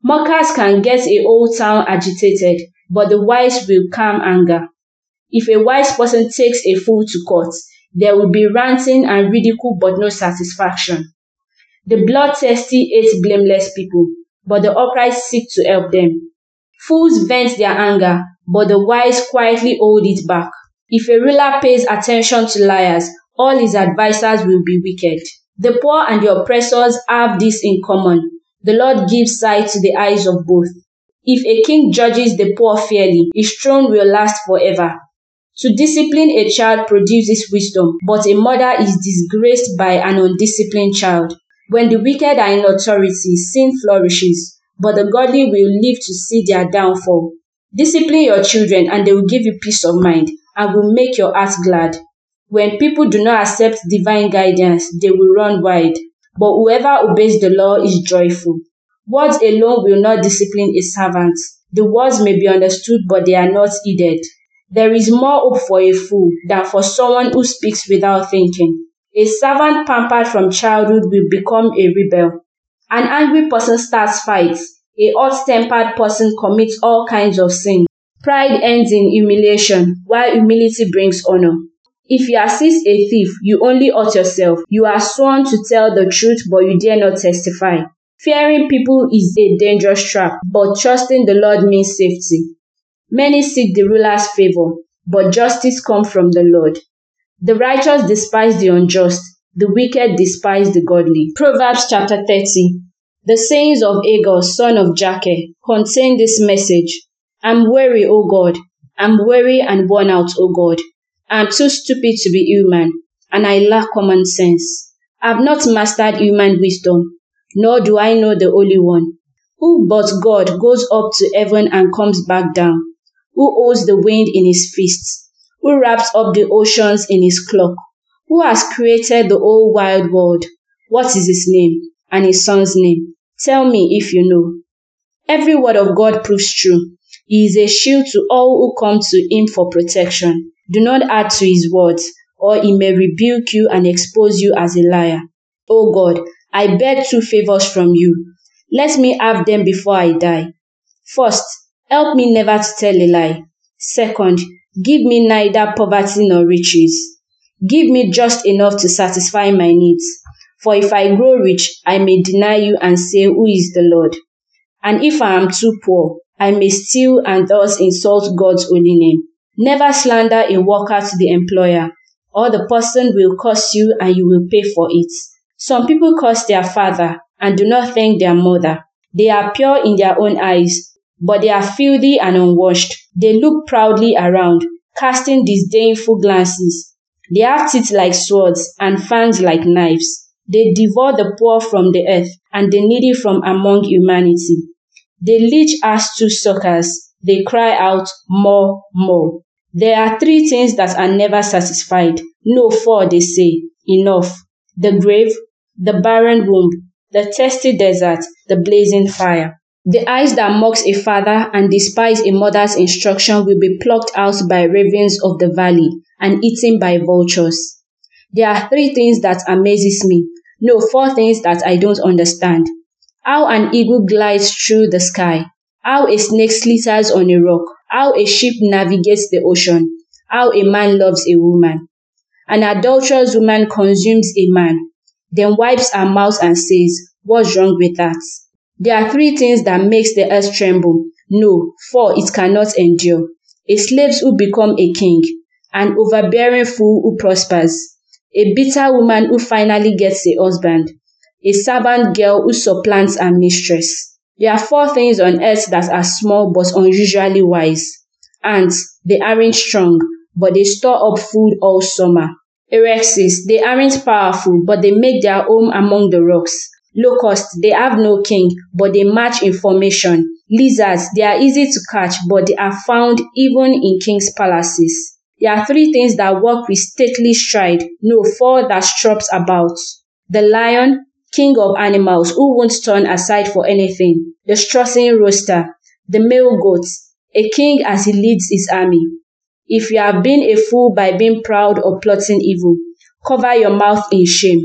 Mockers can get a whole town agitated, but the wise will calm anger. If a wise person takes a fool to court, there will be ranting and ridicule but no satisfaction. The bloodthirsty hate blameless people, but the upright seek to help them. Fools vent their anger, but the wise quietly hold it back. If a ruler pays attention to liars, all his advisers will be wicked. The poor and the oppressors have this in common: the Lord gives sight to the eyes of both. If a king judges the poor fairly, his throne will last forever. To discipline a child produces wisdom, but a mother is disgraced by an undisciplined child. When the wicked are in authority, sin flourishes, but the godly will live to see their downfall. Discipline your children and they will give you peace of mind and will make your heart glad. When people do not accept divine guidance, they will run wide, but whoever obeys the law is joyful. Words alone will not discipline a servant. The words may be understood, but they are not heeded. There is more hope for a fool than for someone who speaks without thinking. A servant pampered from childhood will become a rebel. An angry person starts fights. A hot-tempered person commits all kinds of sins. Pride ends in humiliation, while humility brings honor. If you assist a thief, you only hurt yourself. You are sworn to tell the truth, but you dare not testify. Fearing people is a dangerous trap, but trusting the Lord means safety. Many seek the ruler's favor, but justice comes from the Lord. The righteous despise the unjust, the wicked despise the godly. Proverbs chapter 30. The sayings of Agur, son of Jakeh, contain this message. I'm weary, O God. I'm weary and worn out, O God. I'm too stupid to be human, and I lack common sense. I've not mastered human wisdom, nor do I know the Holy One. Who but God goes up to heaven and comes back down? Who holds the wind in his fists? Who wraps up the oceans in his cloak? Who has created the whole wide world? What is his name and his son's name? Tell me if you know. Every word of God proves true. He is a shield to all who come to him for protection. Do not add to his words, or he may rebuke you and expose you as a liar. O God, I beg two favors from you. Let me have them before I die. First, help me never to tell a lie. Second, give me neither poverty nor riches. Give me just enough to satisfy my needs. For if I grow rich, I may deny you and say, "Who is the Lord?" And if I am too poor, I may steal and thus insult God's holy name. Never slander a worker to the employer, or the person will curse you and you will pay for it. Some people curse their father and do not thank their mother. They are pure in their own eyes, but they are filthy and unwashed. They look proudly around, casting disdainful glances. They have teeth like swords and fangs like knives. They devour the poor from the earth and the needy from among humanity. They leech as two suckers. They cry out, "More, more." There are three things that are never satisfied. No, four, they say, enough. The grave, the barren womb, the thirsty desert, the blazing fire. The eyes that mocks a father and despise a mother's instruction will be plucked out by ravens of the valley and eaten by vultures. There are three things that amazes me. No, four things that I don't understand. How an eagle glides through the sky. How a snake slithers on a rock. How a ship navigates the ocean. How a man loves a woman. An adulterous woman consumes a man, then wipes her mouth and says, "What's wrong with that?" There are three things that makes the earth tremble. No, for it cannot endure. A slave who become a king. An overbearing fool who prospers. A bitter woman who finally gets a husband. A servant girl who supplants her mistress. There are four things on earth that are small but unusually wise. Ants, they aren't strong, but they store up food all summer. Erexes, they aren't powerful, but they make their home among the rocks. Locusts, they have no king, but they march in formation. Lizards, they are easy to catch, but they are found even in kings' palaces. There are three things that walk with stately stride, no, four that struts about. The lion, king of animals who won't turn aside for anything. The strutting rooster, the male goat, a king as he leads his army. If you have been a fool by being proud or plotting evil, cover your mouth in shame.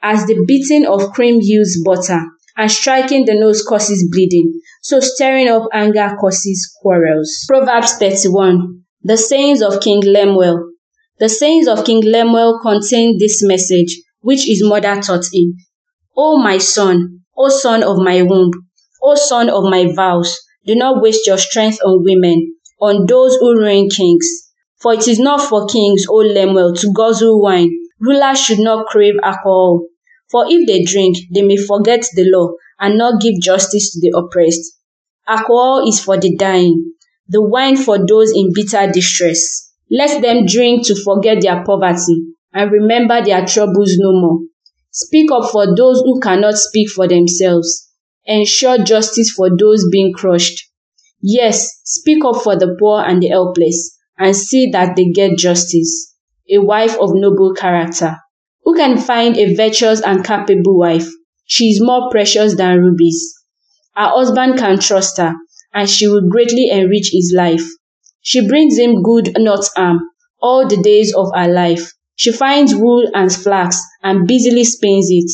As the beating of cream yields butter, and striking the nose causes bleeding, so stirring up anger causes quarrels. Proverbs 31. The sayings of King Lemuel. The sayings of King Lemuel contain this message, which his mother taught him. O my son, O son of my womb, O son of my vows, do not waste your strength on women, on those who ruin kings. For it is not for kings, O Lemuel, to guzzle wine. Rulers should not crave alcohol. For if they drink, they may forget the law and not give justice to the oppressed. Alcohol is for the dying, the wine for those in bitter distress. Let them drink to forget their poverty and remember their troubles no more. Speak up for those who cannot speak for themselves. Ensure justice for those being crushed. Yes, speak up for the poor and the helpless, and see that they get justice. A wife of noble character. Who can find a virtuous and capable wife? She is more precious than rubies. Her husband can trust her, and she will greatly enrich his life. She brings him good, not harm, all the days of her life. She finds wool and flax and busily spins it.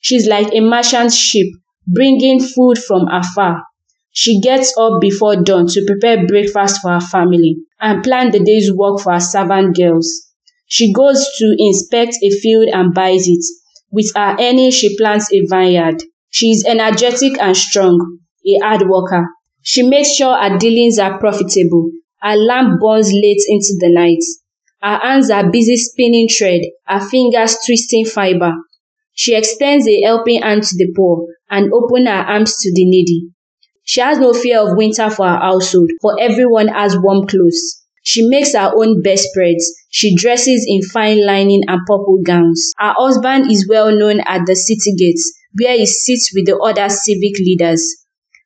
She's like a merchant ship, bringing food from afar. She gets up before dawn to prepare breakfast for her family and plan the day's work for her servant girls. She goes to inspect a field and buys it. With her earnings, she plants a vineyard. She is energetic and strong, a hard worker. She makes sure her dealings are profitable. Her lamp burns late into the night. Her hands are busy spinning thread, her fingers twisting fiber. She extends a helping hand to the poor and opens her arms to the needy. She has no fear of winter for her household, for everyone has warm clothes. She makes her own bedspreads. She dresses in fine lining and purple gowns. Her husband is well known at the city gates, where he sits with the other civic leaders.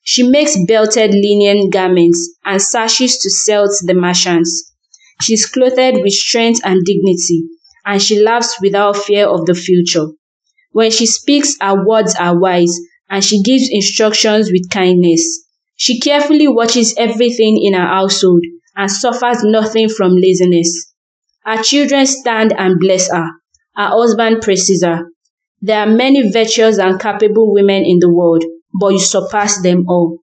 She makes belted linen garments and sashes to sell to the merchants. She is clothed with strength and dignity, and she laughs without fear of the future. When she speaks, her words are wise, and she gives instructions with kindness. She carefully watches everything in her household and suffers nothing from laziness. Her children stand and bless her. Her husband praises her. There are many virtuous and capable women in the world, but you surpass them all.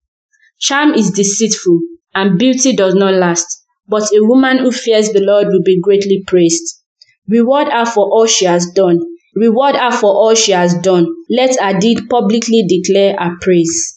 Charm is deceitful, and beauty does not last, but a woman who fears the Lord will be greatly praised. Reward her for all she has done. Reward her for all she has done. Let her deed publicly declare her praise.